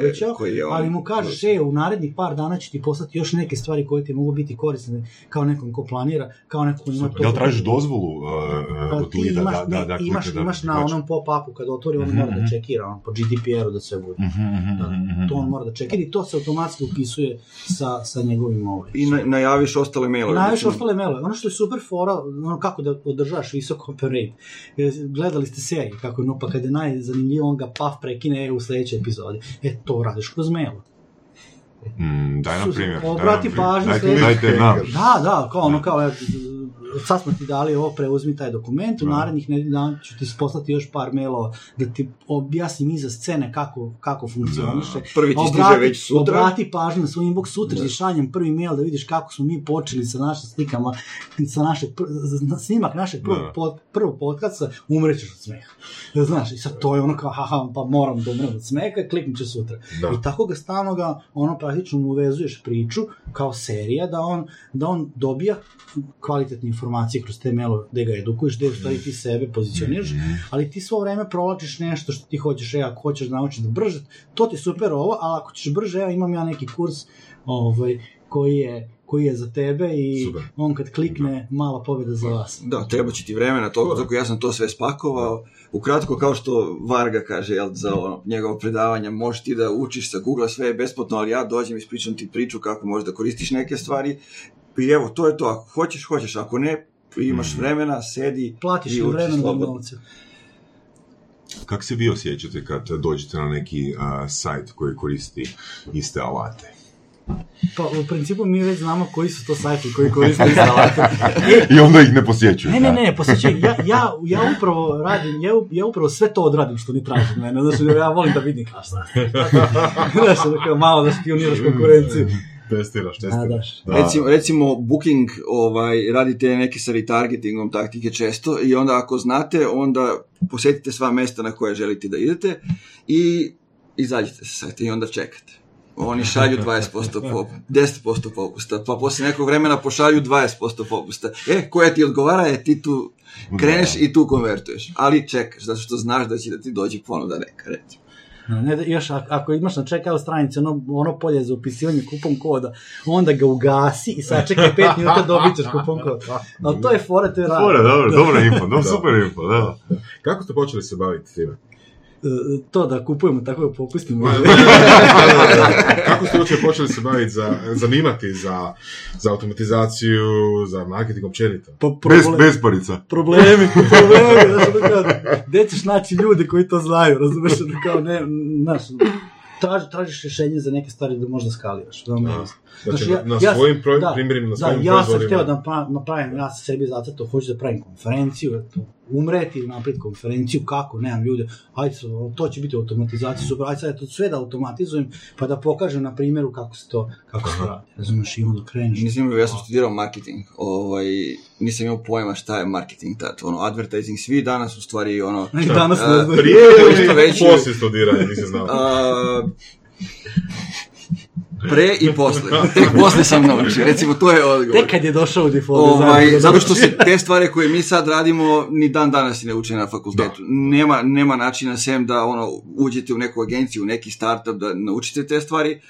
on. Ali mu kažeš, u narednih par dana će ti poslati još neke stvari koje ti mogu biti korisne, kao nekom ko planira, kao nekom ko ima to... Jel tražiš dozvolu od lida da klike da... Imaš na onom pop-upu, kada otvori, on mora da čekira, on po GDPR-u da sve bude. To on mora da čekira i to se automatski upisuje sa njegovim ovim. I najaviš ostale mailove. Najaviš ostale mailove. Ono što je super fora, ono kako da održaš visoko open rate. Gledali ste serije kako je, no pa kada je zanimljivo, on ga prekine u sljedećoj epizodi. To radiš kroz mail. Daj nam primjer. Obrati pažnju sljedeću. Da, kao ono, kao, sad smo ti dali ovo, preuzmi taj dokument, u narednih nedelju dana ću ti poslati još par mailova da ti objasnim iza scene kako funkcioniše. Prvi ti stiže već sutra. Obrati pažnju na svoj inbox sutra, ti šaljem prvi mail da vidiš kako smo mi počeli sa našim slikama, snimak našeg prvog podcasta, umrećeš od smeha. Znaš, i sad to je ono kao, haha, pa moram da umrem od smeha, kliknut ću sutra. Da. I tako ga stalno ono praktično mu uvezuješ priču kao serija da on dobija kvalitetni informacije kroz te mailove, gde ga edukuješ, gde u stvari ti sebe pozicioniraš, ali ti svo vreme provlačiš nešto što ti hoćeš, ako hoćeš da naučiš da brže, to ti je super ovo, ali ako ćeš brže, imam ja neki kurs koji je za tebe i super. On kad klikne, mala pobjeda za vas. Da, treba će ti vremena toga, tako ja sam to sve spakovao. Ukratko, kao što Varga kaže, za njegovo predavanje, možeš ti da učiš sa Google, sve je besplatno, ali ja dođem i ispričam ti priču kako možeš da koristiš neke stvari. I evo, to je to. Ako hoćeš. Ako ne, imaš vremena, sedi. Platiš i vremena na novce. Kako se vi osjećate kad dođete na neki sajt koji koristi iste alate? Pa, u principu mi već znamo koji su to sajti koji koriste iste alate. I onda ih ne posjećuju. Ne posjećuju. Ja upravo radim, ja upravo sve to odradim što ni tražim. Znači, ja volim da vidim kaš sajt. Znači, malo da špioniraš konkurenciju. Testiraš. Da. Recimo Booking radite neke sa retargetingom taktike često i onda ako znate, onda posjetite sva mjesta na koje želite da idete i izađete sa sajta i onda čekate. Oni šalju 10% popusta, pa poslije nekog vremena pošalju 20% popusta. Koja ti odgovara je ti tu kreneš i tu konvertuješ, ali čekaš, zato što znaš da će da ti dođe ponuda neka, recimo. Još ako imaš na checkout stranici ono polje za upisivanje kupon koda, onda ga ugasi i sačekaj 5 minuta dobit ćeš kupon koda. No, to je fora, to je rad. Fora, dobra info, super info, da. Kako ste počeli se baviti time? To da kupujemo, tako da popustimo. Kako ste počeli se baviti, zanimati za automatizaciju, za marketing općenito? Bez parica. Problemi, gdje ćeš naći ljude koji to znaju, razumiješ, kao ne, znaš, tražiš rješenje za neke stvari da možda skaliraš. Znači, na svojim primjerima, na svojim proizvodima. Ja sam htio da napravim, ja sebi zato hoću da pravim konferenciju, umreti ili napraviti konferenciju, kako, nemam ljude, ajde, to će biti automatizacija, super, ajde sad to sve da automatizujem, pa da pokažem na primjeru kako se to radi. Razumiješ, i onda kreniš. Ja sam studirao marketing, nisam imao pojma šta je marketing tad, advertising, svi danas u stvari, danas ne znam. Poslije studiranja, nisam znao. Pre i posle. Tek posle sam naučio. Recimo, to je odgovor. Tek kad je došao u Default Design. Zato što se te stvari koje mi sad radimo ni dan danas ne uče na fakultetu. Nema načina sem da uđete u neku agenciju, u neki startup, da naučite te stvari.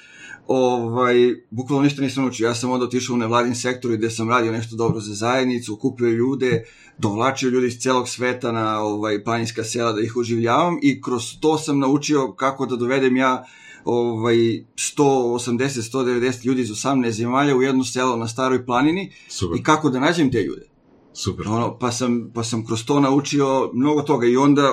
Bukvalno ništa nisam naučio. Ja sam onda otišao u nevladin sektor gdje sam radio nešto dobro za zajednicu, okupio ljude, dovlačio ljudi iz celog sveta na planinska sela da ih oživljavam i kroz to sam naučio kako da dovedem ja 180-190 ljudi iz 18 zemalja u jedno selo na Staroj planini. Super. I kako da nađem te ljude. Super. Ono, pa sam kroz to naučio mnogo toga i onda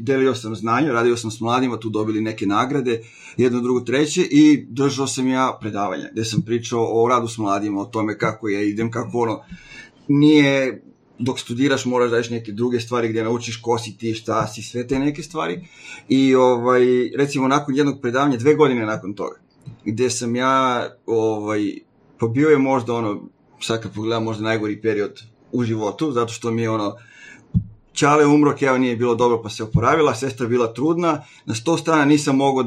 delio sam znanje, radio sam s mladima, tu dobili neke nagrade, jedno, drugo, treće, i držao sam ja predavanja gde sam pričao o radu s mladima, o tome kako ja idem, kako ono, nije, dok studiraš moraš daješ neke druge stvari gde naučiš ko si ti, šta si, sve te neke stvari. I recimo nakon jednog predavanja, 2 godine nakon toga, gde sam ja, pa bio je možda ono, sad kad pogledam, možda najgori period u životu, zato što mi je ono, Čale umro, Keva nije bilo dobro pa se oporavila, sestra bila trudna, na 100 strana nisam mogao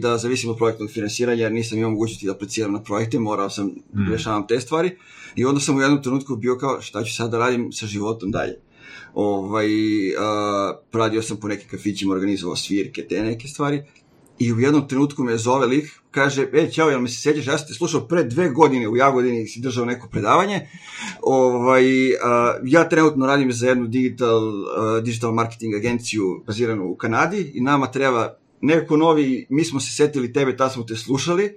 da zavisim od projektnog finansiranja, jer nisam imao mogućnosti da apliciram na projekte, morao sam rešavam te stvari, i onda sam u jednom trenutku bio kao, šta ću sad da radim sa životom dalje. Radio sam po nekim kafićima, organizovao svirke, te neke stvari, i u jednom trenutku me zove lik, kaže, ćao, jel me se sjećaš, ja sam te slušao pre 2 godine u Jagodini, si držao neko predavanje, ja trenutno radim za jednu digital marketing agenciju baziranu u Kanadi i nama treba neko novi, mi smo se setili tebe, tad smo te slušali,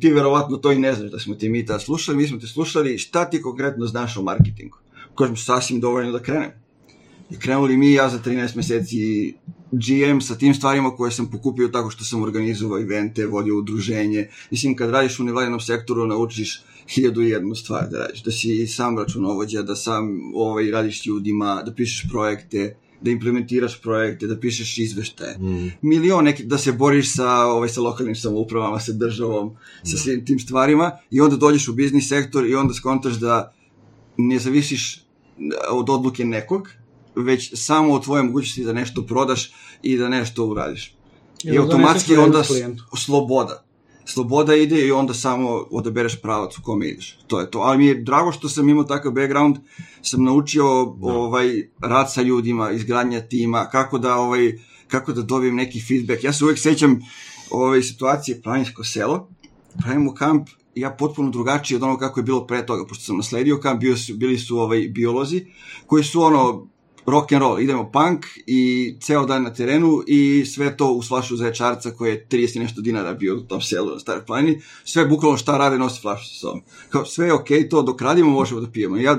ti verovatno to i ne znaš da smo te mi tad slušali, mi smo te slušali, šta ti konkretno znaš o marketingu? Kažem, sasvim dovoljno da krenem. I krenuli mi i ja za 13 meseci GM sa tim stvarima koje sam pokupio tako što sam organizovao evente, vodio udruženje. Mislim, kad radiš u nevladinom sektoru, naučiš 1001 stvar da radiš. Da si sam računovođa, da sam radiš ljudima, da pišeš projekte, da implementiraš projekte, da pišeš izveštaje. Milion neki, da se boriš sa lokalnim samoupravama, sa državom, sa svim tim stvarima. I onda dođeš u biznis sektor i onda skontaš da ne zavisiš od odluke nekog, već samo o tvoje mogućnosti da nešto prodaš i da nešto uradiš. I automatski onda sloboda. Sloboda ide i onda samo odabereš pravac u kome ideš. To je to. Ali mi je drago što sam imao takav background, sam naučio rad sa ljudima, izgradnja tima, kako da dobijem neki feedback. Ja se uvek sećam ove situacije, planinsko selo, pravimo kamp, ja potpuno drugačiji od ono kako je bilo pre toga, pošto sam nasledio kamp, bili su biolozi, koji su rock and roll, idemo punk i ceo dan na terenu i sve to u flašu za ječarca koji je 30 nešto dinara bio u tom selu na Staroj planini, sve bukvalno šta rade nosi flašu sa sobom. Kao, sve je okej, to dok radimo možemo da pijemo. Ja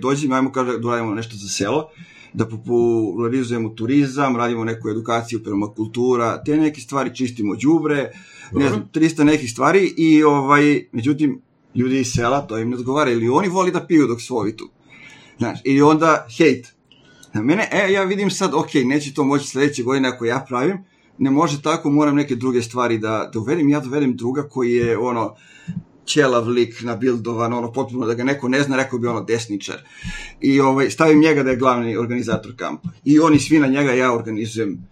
dođem, ajmo kažem da radimo nešto za selo, da popularizujemo turizam, radimo neku edukaciju, permakultura, te neke stvari, čistimo đubre, ne znam, 300 nekih stvari i međutim, ljudi iz sela to im ne odgovara, ili oni voli da piju dok su ovi tu. Znaš, i onda hejt. Na mene, ja vidim sad, neće to moći sledeće godine ako ja pravim, ne može tako, moram neke druge stvari da uvedem, ja dovedem druga koji je, ćelav lik nabildovan, potpuno da ga neko ne zna, rekao bi, desničar. I stavim njega da je glavni organizator kampa. I oni svi na njega, ja organizujem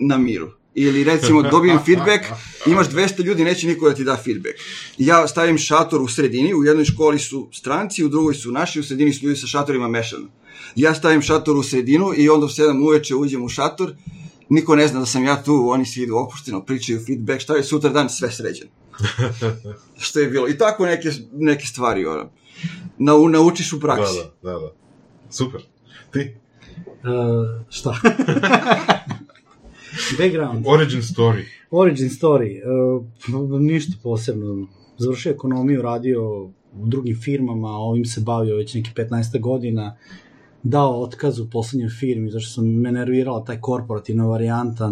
na miru. Ili, recimo, dobijem feedback, imaš 200 ljudi, neće niko da ti da feedback. Ja stavim šator u sredini, u jednoj školi su stranci, u drugoj su naši, u sredini su ljudi sa šatorima mešano. Ja stavim šator u sredinu i onda u 7 uveče uđem u šator, niko ne zna da sam ja tu, oni svi idu opušteno, pričaju feedback, šta je sutra dan, sve sređeno. Što je bilo. I tako neke stvari, naučiš u praksi. Da. Super. Ti? Šta? Background. Origin story. Ništa posebno. Završio ekonomiju, radio u drugim firmama, ovim se bavio već neki 15 godina. Dao otkaz u poslednjoj firmi, zašto sam me nervirala taj korporativna varijanta,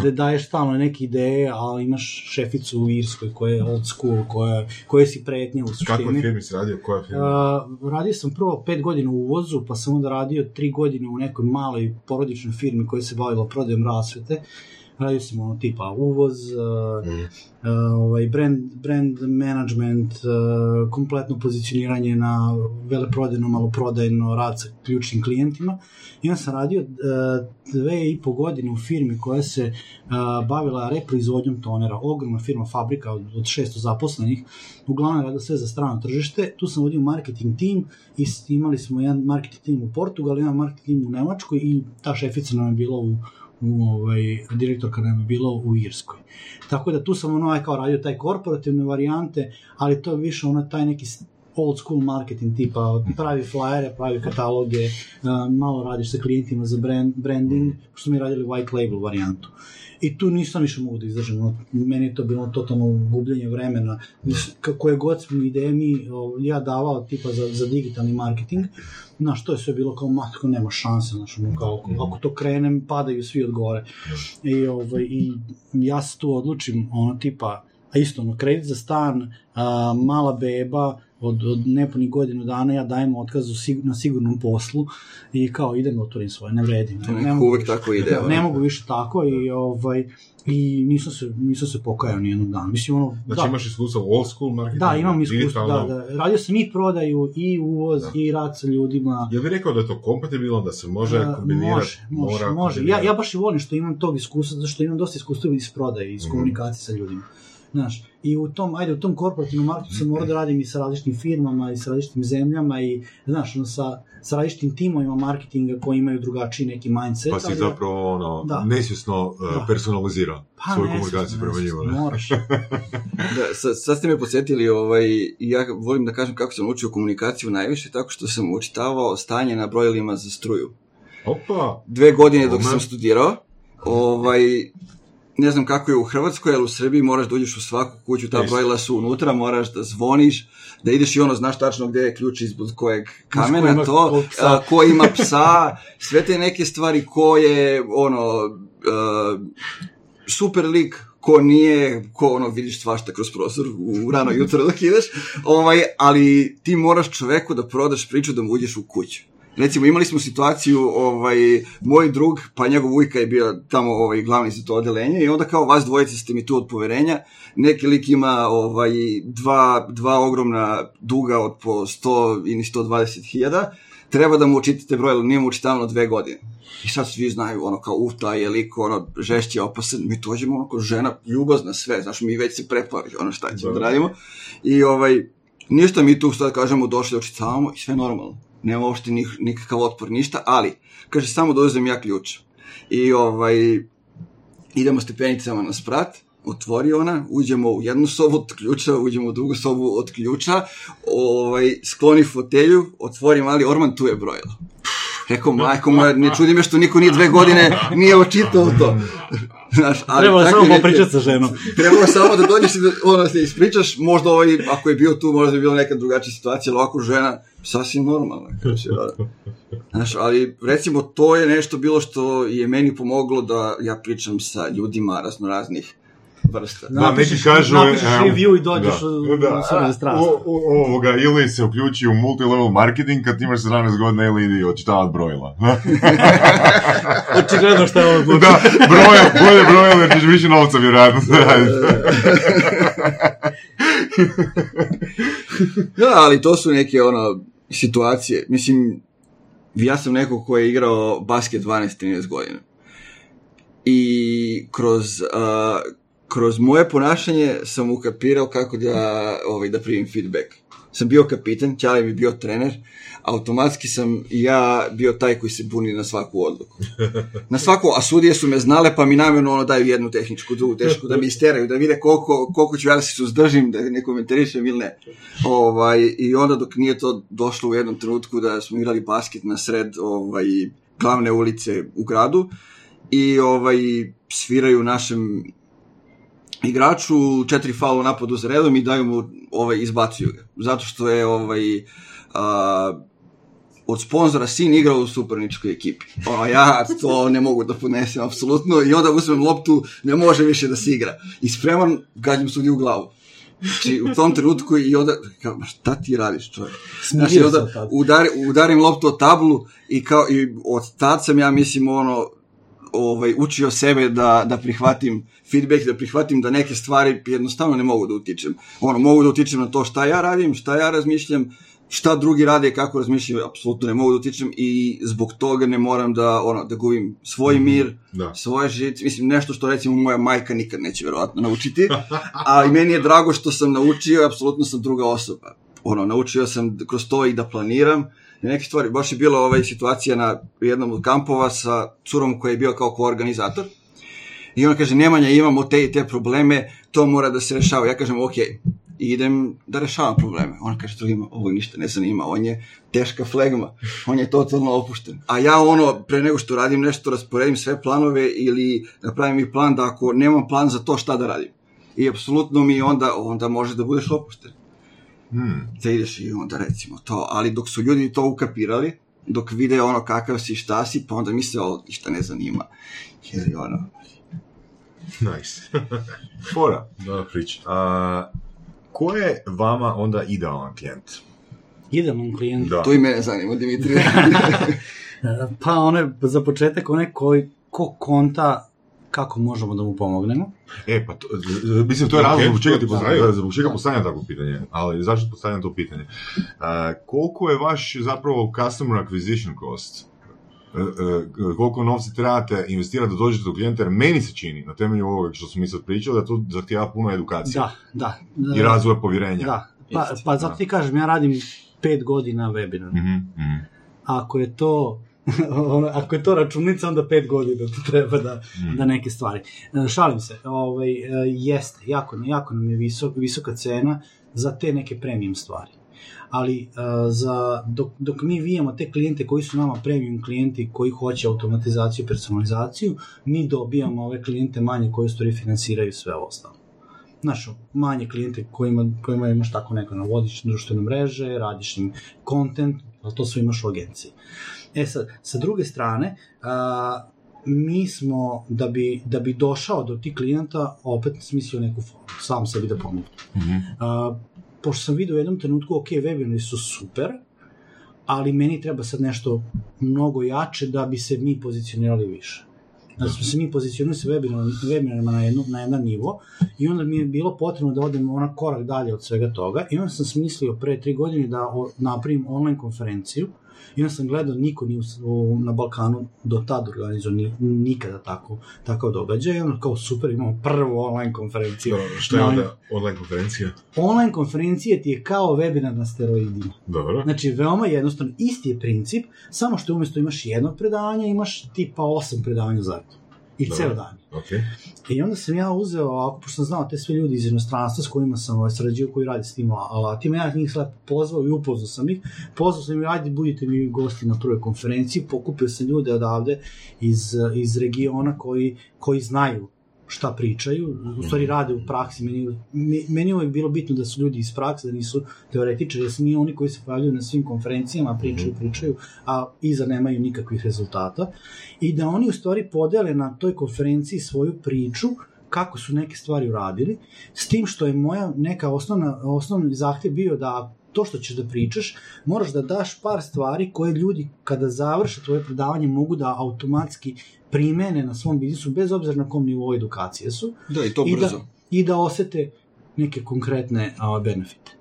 gde daješ stalno neke ideje, ali imaš šeficu u Irskoj koja je old school, koja si pretnja u suštini. Kako firmi si radio? Koja firma? Radio sam prvo 5 godina u uvozu, pa sam onda radio 3 godine u nekoj maloj porodičnoj firmi koja se bavila prodajom rasvete. Radio sam tipa uvoz, brand management, kompletno pozicioniranje na veleprodajno, maloprodajno, rad sa ključnim klijentima. I onda sam radio 2,5 godine u firmi koja se bavila reproizvodnjom tonera. Ogromna firma, fabrika od 600 zaposlenih. Uglavnom radila sve za strano tržište. Tu sam vodio marketing tim i imali smo jedan marketing tim u Portugalu, jedan marketing tim u Nemačkoj i ta šefica nam je bila direktorka nam je bilo u Irskoj. Tako da tu sam radio taj korporativne varijante, ali to je više taj neki old school marketing tipa, pravi flyere, pravi kataloge, malo radiš sa klijentima za branding, što smo mi radili white label varijantu. I tu nisam više mogu da izdržim, meni je to bilo totalno gubljenje vremena. Koje god ideje mi ja davao tipa za digitalni marketing, znaš, to je sve bilo kao, matko, nema šanse, znaš, kao, ako to krenem, padaju svi od gore. I ja se tu odlučim, ono, tipa, a isto, ono, kredit za stan, mala beba, od nepunih godinu dana ja dajem otkaz na sigurnom poslu i kao idem da otvorim svoje, ne vredim. Uvijek tako ide. Ne mogu više tako i nisam se pokajao nijednog dana. Mislim, ono, znači da, imaš iskustva u old school marketing? Da, imam iskustva, da. Radio sam i prodaju, i uvoz, da, i rad sa ljudima. Ja bih rekao da je to kompatibilno, da se može kombinirati? Može. Ja baš i volim što imam tog iskustva, zašto imam dosta iskustva iz prodaje, iz komunikacije sa ljudima. Znaš, i u tom korporativnom marketu se mora da radim i sa različitim firmama i sa različitim zemljama i, znaš, ono, sa različitim timovima marketinga koji imaju drugačiji neki mindset. Pa si zapravo, ono, nesvjesno personalizirao svoju komunikaciju prema njima. Pa nesvjesno, moraš. Sad ste me podsjetili, ja volim da kažem kako sam učio komunikaciju najviše, tako što sam učitavao stanje na brojilima za struju. Opa! 2 godine dok sam studirao, ne znam kako je u Hrvatskoj, ali u Srbiji moraš da uđeš u svaku kuću, ta brojila su unutra, moraš da zvoniš, da ideš i ono, znaš tačno gdje je ključ izbud kojeg kamena, to, ko ima psa, sve te neke stvari, ko je, ono, super lik, ko nije, ko, ono, vidiš svašta kroz prozor u rano jutro dok ideš, ali ti moraš čoveku da prodaš priču da mu uđeš u kuću. Recimo, imali smo situaciju, moj drug, pa njegov ujka je bio tamo glavni za to odeljenje i onda kao, vas dvojice ste mi tu od poverenja, neki lik ima dva ogromna duga od po 100 ili 120.000, treba da mu učitate broj, ali nije mu učitavano 2 godine. I sad svi znaju, ono, kao, taj je lik, ono, žešći, opasan, mi tođemo, ono, kao žena, ljubazna, sve, znaš, mi već se preparili, ono, šta ćemo da radimo. I, ništa mi tu, sad kažemo, došli da učitavamo i sve normalno. Nema uopšte nikakav otpor, ništa, ali, kaže, samo da uzem ja ključ. I, idemo stepenicama na sprat, otvori ona, uđemo u jednu sobu od ključa, uđemo u drugu sobu od ključa, skloni fotelju, otvori mali orman, tu je brojilo. Rekao, majko moja, ne čudi me što niko nije 2 godine nije očitao to. Trebalo je samo popričati sa ženom. Trebalo je samo da dođeš i da se ispričaš, možda ako je bio tu, možda je bila neka drugačija situacija, ali ovako žena, sasvim normalna. Znaš, ali recimo to je nešto bilo što je meni pomoglo da ja pričam sa ljudima raznoraznih vrsta. Napišeš review i dođeš na svoje strasti. Ili se uključi u multilevel marketing kad imaš 17 godina ili očitavati brojila. Očigledno što je ovo put. Da, bolje brojila jer ćeš više novca vjerojatno se raditi. Da, ali to su neke situacije. Mislim, ja sam neko koji je igrao basket 12-13 godina. I kroz moje ponašanje sam ukapirao kako da primim feedback. Sam bio kapitan, Ćale mi bio trener, automatski sam ja bio taj koji se buni na svaku odluku. Na svaku, a sudije su me znale, pa mi namjerno daju jednu tehničku, drugu tešku, da mi isteraju, da vide koliko ću ja da se suzdržim, da ne komentarišem ili ne. I onda dok nije to došlo u jednom trenutku da smo igrali basket na sred glavne ulice u gradu i sviraju našem igraču 4 faula u napadu za redom i daju mu, izbacuju ga. Zato što je od sponzora sin igrao u superničkoj ekipi. Ja to ne mogu da podnesem, apsolutno. I onda uzmem loptu, ne može više da se igra. I spreman, gađam sudiju u glavu. Znači, u tom trenutku i onda, kao, šta ti radiš, čovjek? Znači, onda udarim loptu od tablu i od tad sam, ja mislim, učio sebe da prihvatim feedback, da prihvatim da neke stvari jednostavno ne mogu da utičem. Mogu da utičem na to šta ja radim, šta ja razmišljam, šta drugi rade, kako razmišljam, apsolutno ne mogu da utičem i zbog toga ne moram da gubim svoj mir, svoje živce. Mislim, nešto što, recimo, moja majka nikad neće verovatno naučiti, ali meni je drago što sam naučio i apsolutno sam druga osoba. Naučio sam kroz to i da planiram neke stvari. Baš je bila situacija na jednom od kampova sa curom koji je bio kao koorganizator i ona kaže, Nemanja, imamo te i te probleme, to mora da se rešava. Ja kažem, ok, i idem da rešavam probleme. On kaže drugima, ovo ništa ne zanima, on je teška flegma, on je totalno opušten. A ja pre nego što radim nešto, rasporedim sve planove ili napravim mi plan da ako nemam plan za to šta da radim. I apsolutno mi onda može da budeš opušten. Da ideš i onda recimo to, ali dok su ljudi to ukapirali, dok vide ono kakav si, šta si, pa onda misle ovo ništa ne zanima. Jer je ono... Nice. Fora. Dobra priča. Ko je vama onda idealan klijent? Idealan klijent? Da. To i mene zanima, Dimitrije. Pa za početak, ko konta kako možemo da mu pomognemo. E, pa to, mislim, to je razlog zbog čega postavljam tako pitanje, ali zašto postavljam to pitanje? Koliko je vaš zapravo customer acquisition cost? Koliko novca trebate investirati da dođete do klijenta, jer meni se čini, na temelju ovoga što smo mi sad pričali, da to zahtjeva puno edukacije. Da. I razvoja povjerenja. Da, pa zato ti kažem, ja radim 5 godina webinar. Mm-hmm. Ako je to računica, onda 5 godina to treba da neke stvari. Šalim se, jeste, jako nam je visoka cena za te neke premium stvari. Ali dok mi vijemo te klijente koji su nama premium klijenti koji hoće automatizaciju i personalizaciju, mi dobijamo ove klijente manje koji stvari financiraju sve ostalo. Znaš, manje klijente kojima imaš tako neko, navodiš na društvene mreže, radiš im content, ali to sve imaš u agenciji. E sad, sa druge strane, mi smo, da bi došao do tih klijenta, opet smislio neku formu, sam sebi da pomogu. Mm-hmm. Pošto sam vidio u jednom trenutku, ok, webinari su super, ali meni treba sad nešto mnogo jače da bi se mi pozicionirali više. Znači smo se mi pozicionirali sa webinarima na jedan nivo i onda mi je bilo potrebno da odem korak dalje od svega toga i onda sam smislio pre 3 godine da napravim online konferenciju i onda sam gledao, niko nije na Balkanu do tada organizao nikada takav događaj i onda kao super, imamo prvu online konferenciju. Što je onda online konferencija? Online konferencija ti je kao webinar na steroidima. Dobro. Znači, veoma jednostavno, isti je princip, samo što umjesto imaš jednog predavanja, imaš tipa 8 predavanja zato. I ceo dan. Okay. I onda sam ja uzeo, pošto sam znao te sve ljudi iz inostranstva s kojima sam sarađio, koji radi s tim alatima, ja njih lepo pozvao i upoznao sam ih. Pozvao sam im, ajde, budite mi gosti na prvoj konferenciji, pokupio sam ljude odavde iz regiona koji znaju šta pričaju, u stvari rade u praksi. Meni je uvijek bilo bitno da su ljudi iz prakse, da nisu teoretičari, jer su nije oni koji se pojavljaju na svim konferencijama, pričaju, a iza nemaju nikakvih rezultata. I da oni u stvari podele na toj konferenciji svoju priču, kako su neke stvari uradili, s tim što je moja neka osnovni zahtjev bio da to što ćeš da pričaš, moraš da daš par stvari koje ljudi kada završe tvoje predavanje mogu da automatski primene na svom biznisu, bez obzira na kom nivou edukacije su. Da, i to brzo. I da osete neke konkretne benefite.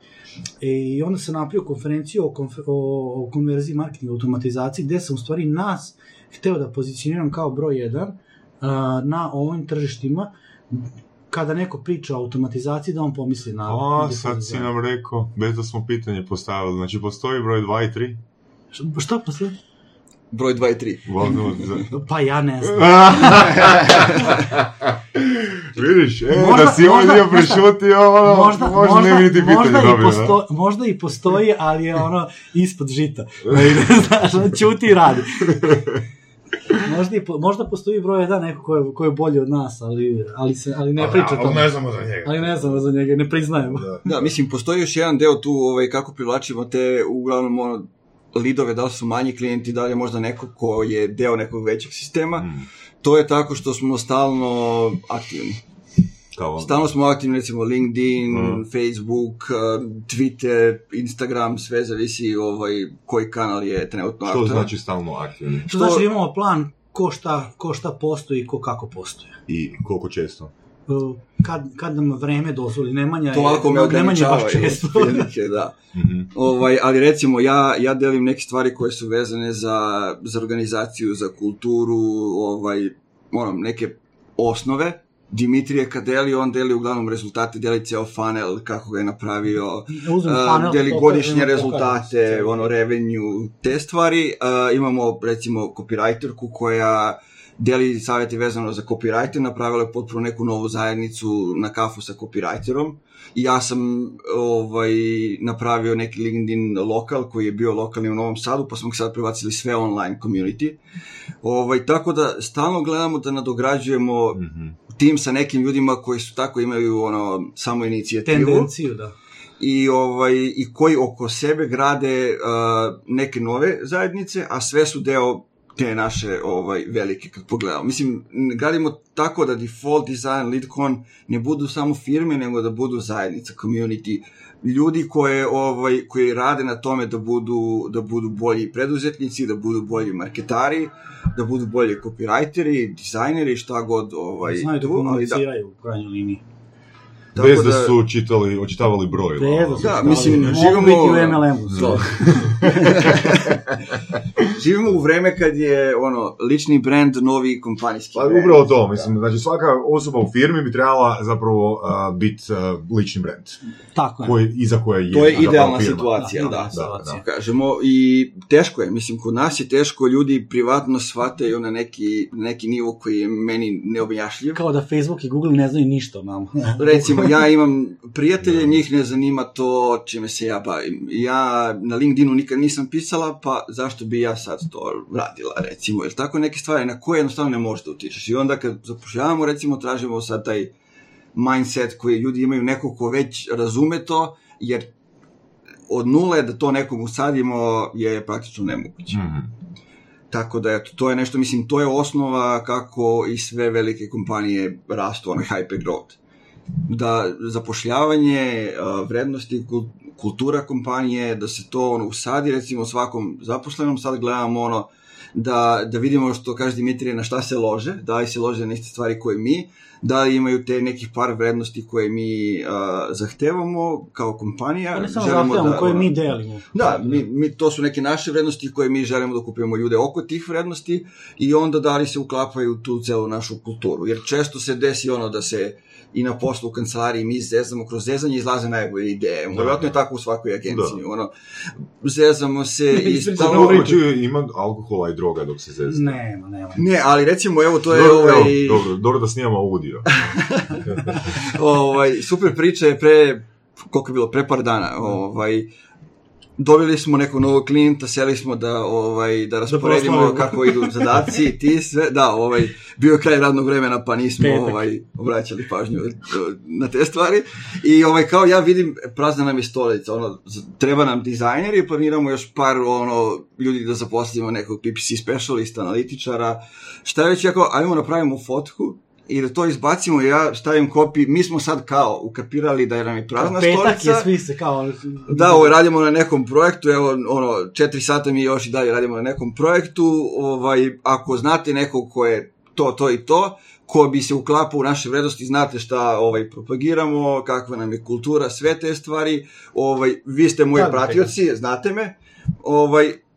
I onda sam napravio konferenciju o konverziji marketinga i automatizaciji, gde sam u stvari nas hteo da pozicioniram kao broj 1 na ovim tržištima. Kada neko priča o automatizaciji, da on pomisli na... Sad si nam rekao, bez da smo pitanje postavili. Znači, postoji broj 2 i 3? Šta postoji? Broj 2 i 3. Pa ja ne znam. Vidiš, da si ovdje prešutio, možda ne vidite pitanje dobio. Možda i postoji, ali je ispod žita. Znaš, ćuti i radi. Možda postoji broj 1 neko koji je bolji od nas, ali ne priča tamo. Ali ne znamo za njega, ne priznajemo. Da, mislim, postoji još jedan deo tu kako privlačimo te, uglavnom, lidove, da li su manji klijenti, da li je možda neko ko je deo nekog većeg sistema. To je tako što smo stalno aktivni. Stalno smo aktivni, recimo LinkedIn, Facebook, Twitter, Instagram, sve zavisi koji kanal je trenutno aktivan. Što znači stalno aktivni? Što znači da imamo plan ko šta postoji i ko kako postoji. I koliko često? Kad nam vreme dozvoli, Nemanja je baš često. Prilike, da. Mm-hmm. Ali recimo, ja delim neke stvari koje su vezane za organizaciju, za kulturu, neke osnove. Dimitrije kad deli, on deli uglavnom rezultate, deli ceo funnel, kako ga je napravio, deli godišnje rezultate, revenue, te stvari. Imamo recimo copywriterku koja deli savjete vezano za copywriter, napravila je potpuno neku novu zajednicu na kafu sa copywriterom. I ja sam napravio neki LinkedIn lokal koji je bio lokalni u Novom Sadu, pa smo ga sad prebacili sve online community. Tako da stalno gledamo da nadograđujemo tim sa nekim ljudima koji su tako imaju samo inicijativu. Tendenciju, da. I koji oko sebe grade neke nove zajednice, a sve su deo te naše velike, kad pogledamo. Mislim, gradimo tako da Default Design, LitCon ne budu samo firme, nego da budu zajednica, community, ljudi koji rade na tome da budu bolji preduzetnici, da budu bolji marketari, da budu bolji copywriteri, dizajneri, šta god. Znaju da komuniciraju u krajnjoj liniji. Bez da su očitavali broj. Da, mislim, živimo u vreme kad je lični brand novi kompanijski brand. Upravo to, mislim, znači svaka osoba u firmi bi trebala zapravo biti lični brand. Tako je. Iza koje je firma. To je idealna situacija, da. Kažemo, i teško je, mislim, kod nas je teško, ljudi privatno shvataju na neki nivo koji je meni neobjašnjiv. Kao da Facebook i Google ne znaju ništa o nama. Recimo, ja imam prijatelje, njih ne zanima to čime se ja bavim. Ja na LinkedInu nikad nisam pisala, pa zašto bi ja sad to radila, recimo, jer tako neke stvari na koje jednostavno ne možeš da utičeš. I onda kad zapošljavamo, recimo, tražimo sad taj mindset koji ljudi imaju, neko ko već razume to, jer od nule da to nekom usadimo je praktično nemoguće. Tako da, eto, to je nešto, mislim, to je osnova kako i sve velike kompanije rastu, hyper growth. Da zapošljavanje, vrednosti, kultura kompanije, da se to usadi, recimo svakom zaposlenom, sad gledamo da vidimo, što kaže Dimitrije, na šta se lože, da li se lože na iste stvari koje mi, da li imaju te nekih par vrednosti koje mi zahtevamo kao kompanija. Ne samo zahtevamo, koje mi delimo. Da, to su neke naše vrednosti koje mi želimo da kupimo ljude oko tih vrednosti i onda da li se uklapaju u tu celu našu kulturu, jer često se desi da se i na poslu u kancelariji mi zezamo, kroz zezanje izlaze najbolje ideje. Vjerojatno je tako u svakoj agenciji. Zezamo se i... Ima alkohola i droga dok se zezamo? Nema. Ne, ali recimo, evo, to je... Dobro da snijamo audio. Super priča je pre par dana. Dobili smo nekog novog klijenta, seli smo da rasporedimo kako idu zadaci, ti sve, bio je kraj radnog vremena pa nismo obraćali pažnju na te stvari i kao ja vidim, prazna nam je stolica, treba nam dizajner i planiramo još par ljudi da zaposlimo nekog PPC specialista, analitičara, šta je već, jako, ajmo napravimo fotku i da to izbacimo, ja stavim kopiju, mi smo sad kao ukapirali da nam je prazna stolica. Petak je, svi se kao... Da, radimo na nekom projektu, evo, 4 sata mi još i dalje radimo na nekom projektu, ako znate nekog ko je to i to, ko bi se uklapao u naše vrednosti, znate šta propagiramo, kakva nam je kultura, sve te stvari, vi ste moji pratioci, znate me,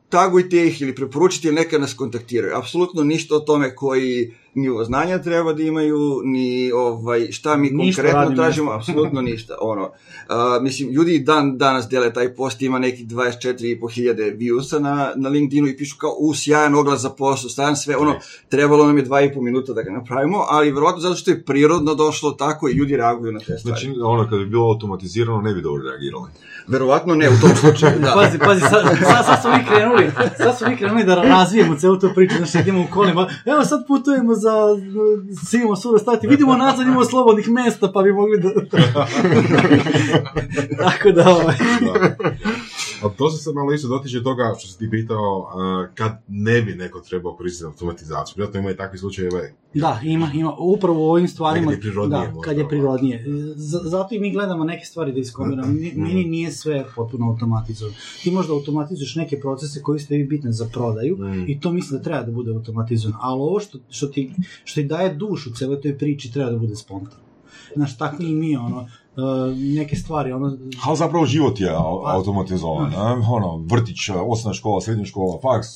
tagujte ih ili preporučite ili neka nas kontaktiraju. Apsolutno ništa o tome koji nivo znanja treba da imaju, ni šta mi konkretno tražimo, apsolutno ništa. Mislim, ljudi danas dele taj post, ima neki 24.500 viewsa na LinkedInu i pišu kao sjajan oglas za posao, stan sve, trebalo nam je 2,5 minuta da ga napravimo, ali verovatno zato što je prirodno došlo tako i ljudi reaguju na te stvari. Znači, kad bi bilo automatizirano, ne bi dobro reagirali. Verovatno ne, u tom slučaju, da. Pazi, sad smo mi krenuli da razvijemo celu tu priču, znači idemo u kolima, evo sad putujemo za Simo Sura stati, vidimo nazad, imamo slobodnih mesta, pa bi mogli da... Tako da, A to se sad malo isto dotiče toga što si ti pitao kad ne bi neko trebao koristiti automatizaciju. Vjerojatno ima i takvi slučajeve. Da, ima. Upravo u ovim stvarima kad je prirodnije. Zato i mi gledamo neke stvari da iskombinamo. Meni nije sve potpuno automatizovano. Ti možda automatizuješ neke procese koji ste vi bitne za prodaju i to mislim da treba da bude automatizovano. Ali ovo što ti daje dušu celoj toj priči treba da bude spontano. Znaš, tako i mi, neke stvari. Ali zapravo život je automatizovan. Vrtić, osnovna škola, srednja škola, faks,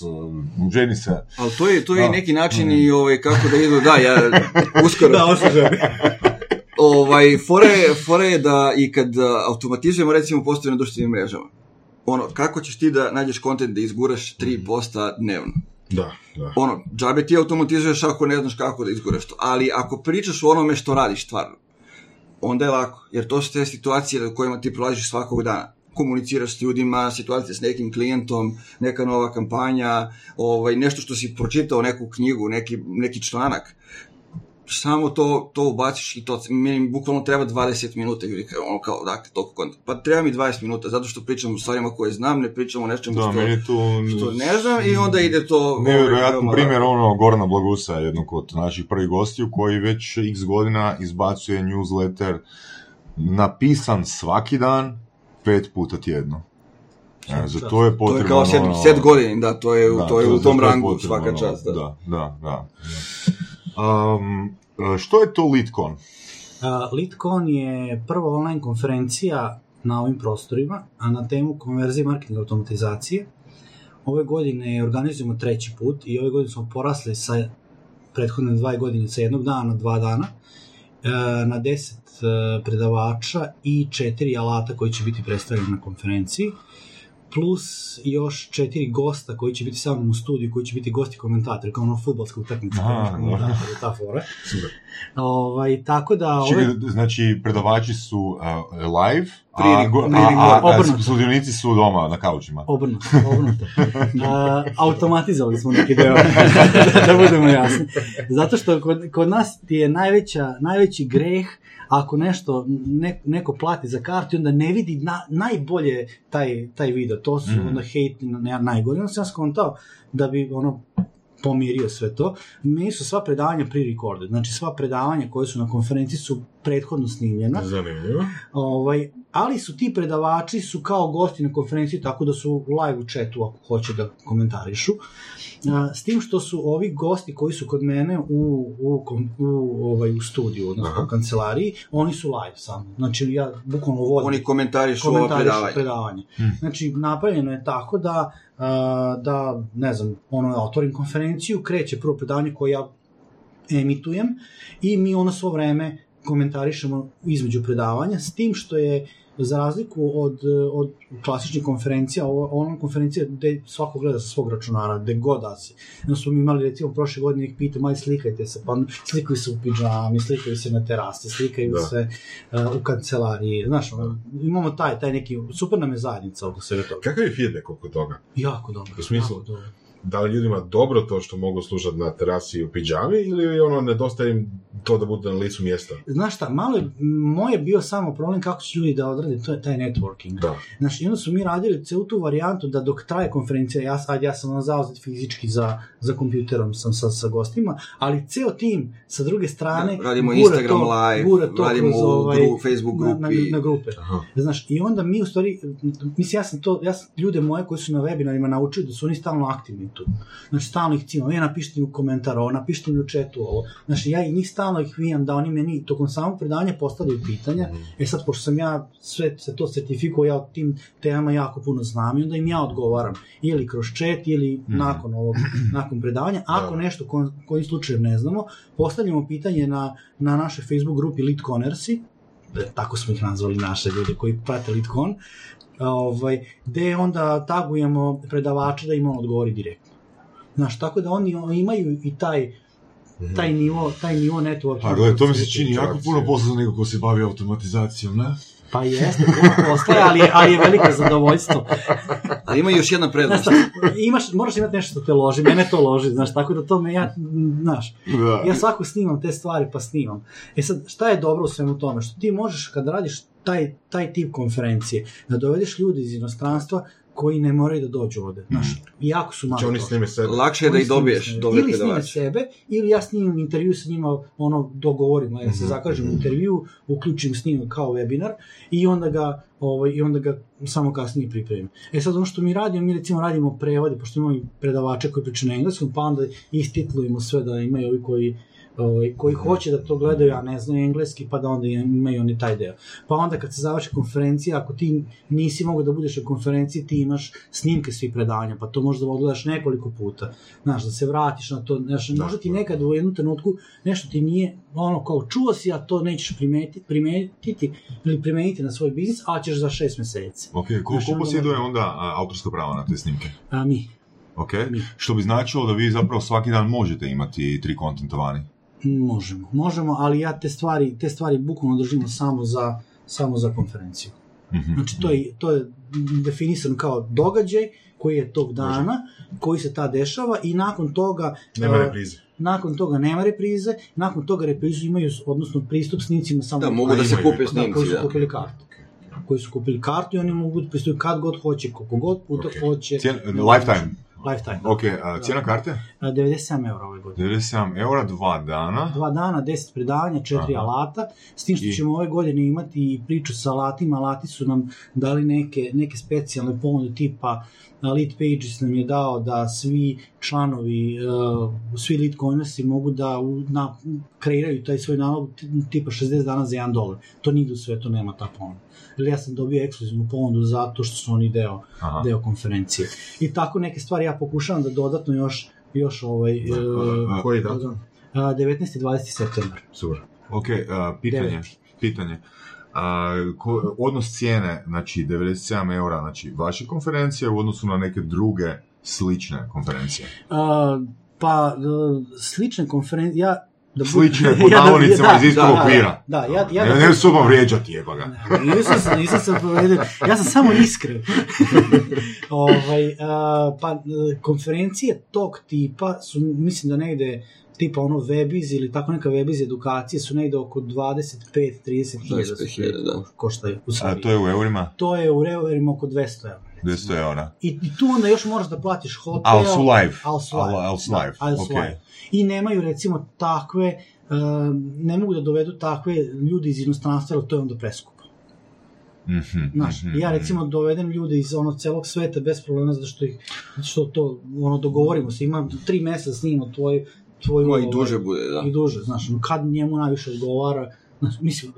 ženi se. Ali to je neki način i kako da idu, da, ja uskoro. Da, osjećaj. Fora je da i kad automatizujemo, recimo, postoje na društvenim mrežama. Kako ćeš ti da nađeš kontent da izguraš 3 posta dnevno? Da, da. Ono, džabe ti automatizuješ ako ne znaš kako da izguraš to. Ali ako pričaš o onome što radiš stvarno, onda je lako. Jer to su te situacije u kojima ti prolaziš svakog dana. Komuniciraš s ljudima, situacija s nekim klijentom, neka nova kampanja, nešto što si pročitao, neku knjigu, neki članak. Samo to ubaciš i to, meni bukvalno treba 20 minuta, ljudi kao, ono kao, dakle, toliko kontakta. Pa treba mi 20 minuta, zato što pričam o stvarima koje znam, ne pričam o nečemu što ne znam i onda ide to... Nevjerojatno primjer, Gorana Blagusa, jednog od naših prvih gostiju, koji već x godina izbacuje newsletter napisan svaki dan, 5 puta tjedno. Za to je potrebno... To je kao 7 godina, da, to je u tom rangu, svaka čast. Da. Što je to LitCon? LitCon je prva online konferencija na ovim prostorima, a na temu konverzije marketinga automatizacije. Ove godine je organizujemo 3. put i ove godine smo porasli sa prethodne 2 godine, sa 1 dana na 2 dana, na 10 predavača i 4 alata koji će biti predstavljeni na konferenciji, plus još 4 gosta koji će biti sa mnom u studiju, koji će biti gosti komentatori, kao fudbalska utakmica, komentatori, ta fora. Tako da... Znači, predavači su live, a sudionici su doma na kaučima. Obrnuto. Automatizali smo neki deo, da budemo jasni. Zato što kod nas ti je najveći greh, ako nešto, neko plati za kartu, onda ne vidi najbolje taj video. To su hejt najgore. Onda sam skontao da bi pomirio sve to. Mi su sva predavanja pre-recorded. Znači, sva predavanja koje su na konferenciji su prethodno snimljena. Zanimljivo. Ali su ti predavači su kao gosti na konferenciji, tako da su live u chatu ako hoće da komentarišu. S tim što su ovi gosti koji su kod mene u studiju, odnosno u kancelariji, oni su live samo. Znači, ja bukvalno vodim. Oni komentarišu ovo predavanje. Znači, napravljeno je tako da, ne znam, otvorim konferenciju, kreće prvo predavanje koje ja emitujem i mi svo vreme komentarišemo između predavanja, s tim što je za razliku od klasičnih konferencija, ona konferencija gde svako gleda sa svog računara, gde god da se. Jedno smo mi imali, recimo, prošle godine ih pitam, aj slikajte se, pa slikaju se u pidžami, slikaju se na terasi, slikaju se u kancelariji, znaš, imamo taj neki, super nam je zajednica oko svega toga. Kakav je feedback oko toga? Jako dobro. U smislu, da li ljudima dobro to što mogu slušati na terasi i u pidžami ili nedostaje im to da budu na licu mjesta? Znaš šta, malo je, moj je bio samo problem kako će ljudi da odrade taj networking. Da. Znaš, i onda su mi radili celu tu varijantu da dok traje konferencija, ja sam zauzet fizički za kompjuterom, sam sa gostima, ali ceo tim sa druge strane... Da, radimo Instagram live, radimo Facebook grupi. Na grupe. Aha. Znaš, i onda mi u stvari, mislim, ja sam ljude moje koji su na webinarima naučili da su oni stalno aktivni tu. Znači, stalno ih cimam, napišite mi u komentar ovo, napišite mi u chatu ovo. Znači, ja i njih stalno ih vijam da oni meni tokom samog predavanja postavljaju pitanja. Sad, pošto sam ja sve se to certifikuo, ja o tim temama jako puno znam i onda im ja odgovaram. Ili kroz chat, ili nakon predavanja. Ako nešto, kojim slučajem ne znamo, postavljamo pitanje na našoj Facebook grupi LitConersi, tako smo ih nazvali naše ljude koji prate LitCon, gde onda tagujemo predavače da im on odgovori direktno. Znaš, tako da oni imaju i taj nivo networking. Gledaj, to mi se čini jako puno posla nego ko se bavi automatizacijom, ne? Pa jeste, puno posla, ali je veliko zadovoljstvo. Ali ima još jedna prednost. Moraš imati nešto što te loži, mene to loži, znaš, tako da to me ja, znaš, ja svako snimam te stvari, pa snimam. E sad, šta je dobro u svemu tome? Što ti možeš, kad radiš taj tip konferencije, da dovedeš ljudi iz inostranstva koji ne moraju da dođu ovde. Znaš, jako su malo došli. Lakše je da ih dobiješ. Ili snime sebe, ili ja snimam intervju sa njima, dogovorim, ja se zakažem intervju, uključim snimak kao webinar i onda ga samo kasnije pripremim. E sad, ono što mi radimo, mi recimo radimo prevode, pošto imamo i predavače koji pričaju na engleskom, pa onda istitlujemo sve da imaju ovi koji hoće da to gledaju, a ne znaju engleski, pa da onda imaju oni taj deo. Pa onda kad se završi konferencija, ako ti nisi mogao da budeš na konferenciji, ti imaš snimke svih predavanja, pa to možda odgledaš nekoliko puta. Znaš, da se vratiš na to, znaš, možda ti nekad u jednu trenutku nešto ti nije, kao čuo si, a to nećeš primeniti na svoj biznis, a ćeš za 6 meseci. Ok, ko posjeduje onda autorsko pravo na te snimke? Mi. Okay. Što bi značilo da vi zapravo svaki dan možete imati 3 kontenta vani. Možemo, ali ja te stvari bukvalno držimo samo za konferenciju. Mm-hmm. Znači to je definisan kao događaj koji je tog dana, koji se ta dešava i nakon toga nema reprize. Nakon toga reprizu imaju, odnosno pristup snimcima samo. Da, mogu da se kupe snimci, koji su kupili kartu. I oni mogu pristupiti kad god hoće, koliko god puta hoće. Lifetime. Ok, a cijena karte? 97 eura ove godine. 97 eura, 2 dana? 2 dana, 10 predavanja, 4 alata, s tim što ćemo ove godine imati i priču sa alatima. Alati su nam dali neke specijalne ponude tipa Lead Pages nam je dao da svi članovi, svi lead coinasi mogu da kreiraju taj svoj nalog tipa 60 dana za $1. To nigde u svetu nema ta ponuda. Ja sam dobio ekskluzivnu ponudu zato što su oni deo konferencije. I tako neke stvari ja pokušavam da dodatno još koji datum? 19. i 20. septembar. Super. Ok, pitanje. Odnos cijene, znači 97 eura, znači vaše konferencije u odnosu na neke druge slične konferencije? Slične konferencije, ja... Slične pod navodnicama iz istog okvira. Da, ne subam vrijeđati, jeba ga. Nisam poveden, ja sam samo iskren. Konferencije tog tipa su, mislim da negde, tipa ono webiz ili tako neka webiz edukacije su negde oko 25-30 hiljada koštaju u Srbiji. A to je u eurima? To je u eurima oko 200 eura. 200 eura. I tu onda još moraš da platiš hotel. Al su live. I nemaju recimo takve, ne mogu da dovedu takve ljudi iz inostranstva, ali to je onda preskupo. Ja recimo dovedem ljude iz celog sveta bez problema, zato što to dogovorimo se. Imam 3 mjeseca s njima tvoj i duže bude, da. I duže, znaš, kad njemu najviše odgovara. Znaš, mislim,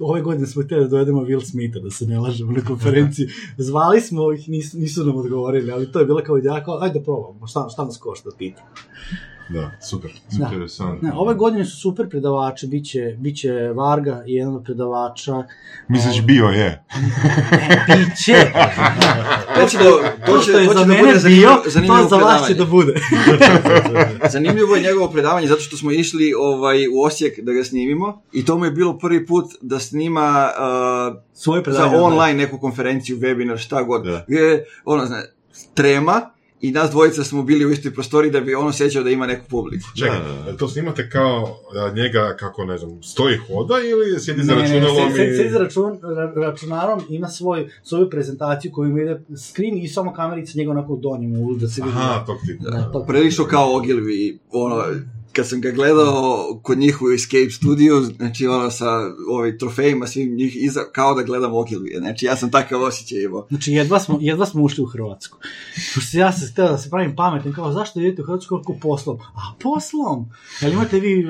ove godine smo htjeli da dovedemo Will Smitha, da se ne lažemo na konferenciji. Zvali smo ih, nisu nam odgovorili, ali to je bilo kao idejako, ajde da probamo, šta nas košta pita. Da, super, interesantno. Ove godine su super predavači, biće Varga i jedan od predavača. Misliš bio je? Ne, biće! To što je za mene bio, to za vas će da bude. Zanimljivo je njegovo predavanje, zato što smo išli u Osijek da ga snimimo i to mu je bilo prvi put da snima za online neku konferenciju, webinar, šta god. Trema. I nas dvojica smo bili u istoj prostoriji da bi on osjećao da ima neku publiku. Čekaj, to snimate kao njega, kako ne znam, stoji hoda ili sjedi za računalom? Sjedi za računarom, ima svoju prezentaciju koju ide screen i samo kamerica njega onako donjima u da se vidi. Aha, tog tipa. Prilično kao Ogilvy, kad sam ga gledao kod njih u Escape studiju, znači sa trofejima svim njih iza, kao da gledam Ogilvije. Znači ja sam takav osjećaj imao. Znači jedva smo ušli u Hrvatsku. Ja sam htio da se pravim pametnim, kao zašto idete u Hrvatsku kako poslom? A poslom? Jel imate vi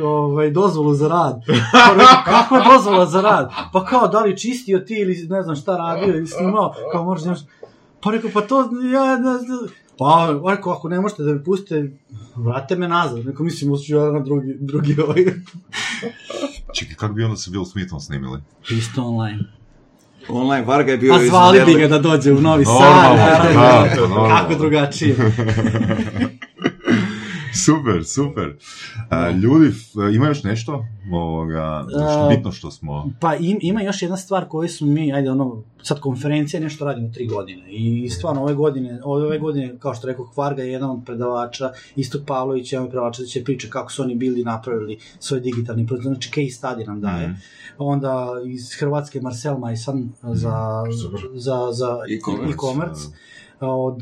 dozvolu za rad? Kako je dozvola za rad? Pa kao da li čistio ti ili ne znam šta radio ili snimao, kao možeš nemaš... Pa rekao, pa to ja ne znam... Pa, ako ne možete da me pustite, vrate me nazad. Neko mislim, usliču ja na drugi ovaj. Čekaj, kako bi onda se Will Smithom snimili? Isto online. Online, Varga je bio... Pa zvali bi ga da dođe u Novi Sad. Kako drugačije. Super. Ljudi, ima još nešto? Bitno što smo... Pa ima još jedna stvar koju smo mi, sad konferencija, nešto radimo 3 godine. I stvarno ove godine, kao što rekao, Varga je jedan od predavača, isto Pavlović, jedan od predavača da će priča kako su oni bili i napravili svoj digitalni proizvod, znači case study nam daje. Mm. Onda iz Hrvatske Marcel Majsan za e-commerce. Od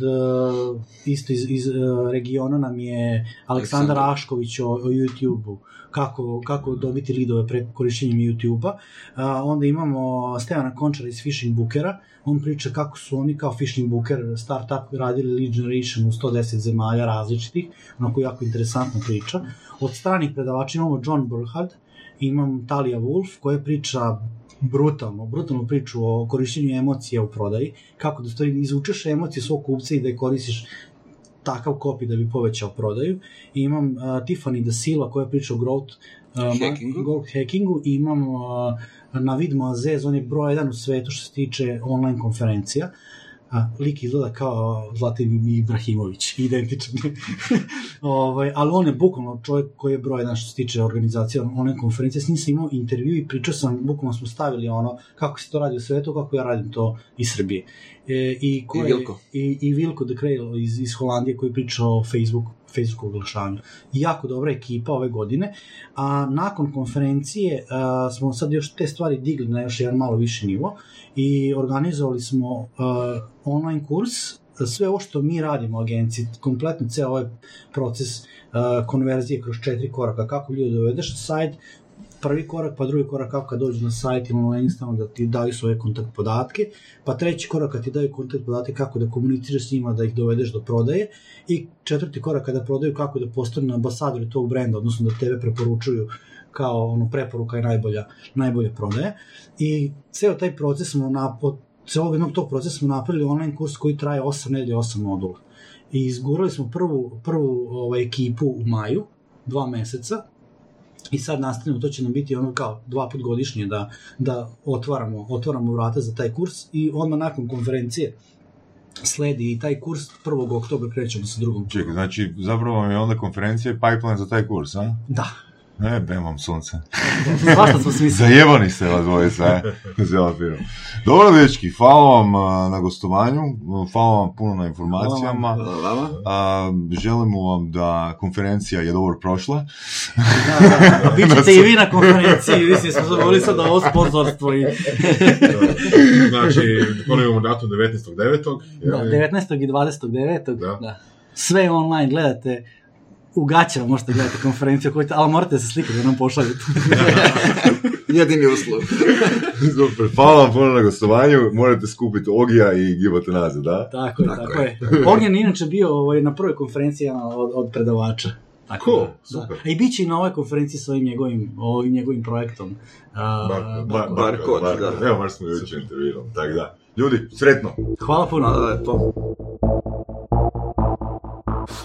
isto iz regiona nam je Aleksandar Ašković o YouTube-u, kako dobiti lidove preko korišćenjem YouTube-a. Onda imamo Stevana Končara iz Fishing Bookera, on priča kako su oni kao Fishing Booker startup radili lead generation u 110 zemalja različitih, onako jako interesantna priča. Od stranih predavača imamo John Burhard, imam Talia Wolf koja priča brutalnu priču o korištenju emocija u prodaji, kako da izvučeš emocije svog kupca i da je koristiš takav copy da bi povećao prodaju. I imam Tiffany Da Silva koja priča o growth hackingu i imam Navid Moazez, on je broj 1 u svetu što se tiče online konferencija. lik izgleda kao Zlatan Ibrahimović, identičan. Ali on je bukvalno čovjek koji je broj jedan što se tiče organizacije, one konferencije, s njim sam imao intervju i pričao sam, bukvalno smo stavili ono kako se to radi u svetu, kako ja radim to iz Srbije. I Vilko de Krejl iz Holandije koji priča o Facebooku oglašavanju. Jako dobra ekipa ove godine, a nakon konferencije smo sad još te stvari digli na još jedan malo više nivo i organizovali smo online kurs, sve ovo što mi radimo u agenciji, kompletno ceo ovaj proces konverzije kroz 4 koraka, kako ljudi dovedeš na sajt, prvi korak, pa drugi korak kako kad dođu na sajt ili online stranu da ti daju svoje kontakt podatke, pa treći korak kad ti daju kontakt podatke kako da komuniciraš s njima da ih dovedeš do prodaje i 4. korak kada prodaju kako da postanu ambasadori tog brenda, odnosno da tebe preporučuju kao ono preporuka i najbolje prodaje. I ceo taj proces smo celog jednog tog procesa smo napravili online kurs koji traje 8 nedelja, 8 modula. I izgurali smo prvu ekipu u maju, 2 meseca, i sad nastavljamo, to će nam biti ono kao 2 put godišnje da otvaramo vrata za taj kurs i odmah nakon konferencije sledi i taj kurs, 1. oktobra krećemo sa drugom. Čekaj, znači zapravo je onda konferencija pipeline za taj kurs, a? Da. Ne, bemam sunce. Zajebani ste vas dvojica, zelo firma. Dobro, dečki, hvala vam na gostovanju, hvala vam puno na informacijama. Hvala. Želimo vam da konferencija je dobro prošla. Da. Vi ćete i vi na konferenciji, vi ste zavolili sad ovo sponzorstvo. Znači, ponavljamo datum 19.9. Da, 19. i 20.9. Da. Sve online gledate. U gaćama možete gledati konferenciju, ali morate se slikati da nam pošaljete. Jedini uslov. Super, hvala vam puno na gostovanju, morate skupiti Ogija i gibate nazad, da? Tako je. Ogijan je inače bio na prvoj konferenciji od predavača. Cool, super. I bit će i na ovoj konferenciji s ovim njegovim projektom. Barcode, da. Evo, baš smo juče intervjuirali, tako da. Ljudi, sretno. Hvala puno. Hvala lepo.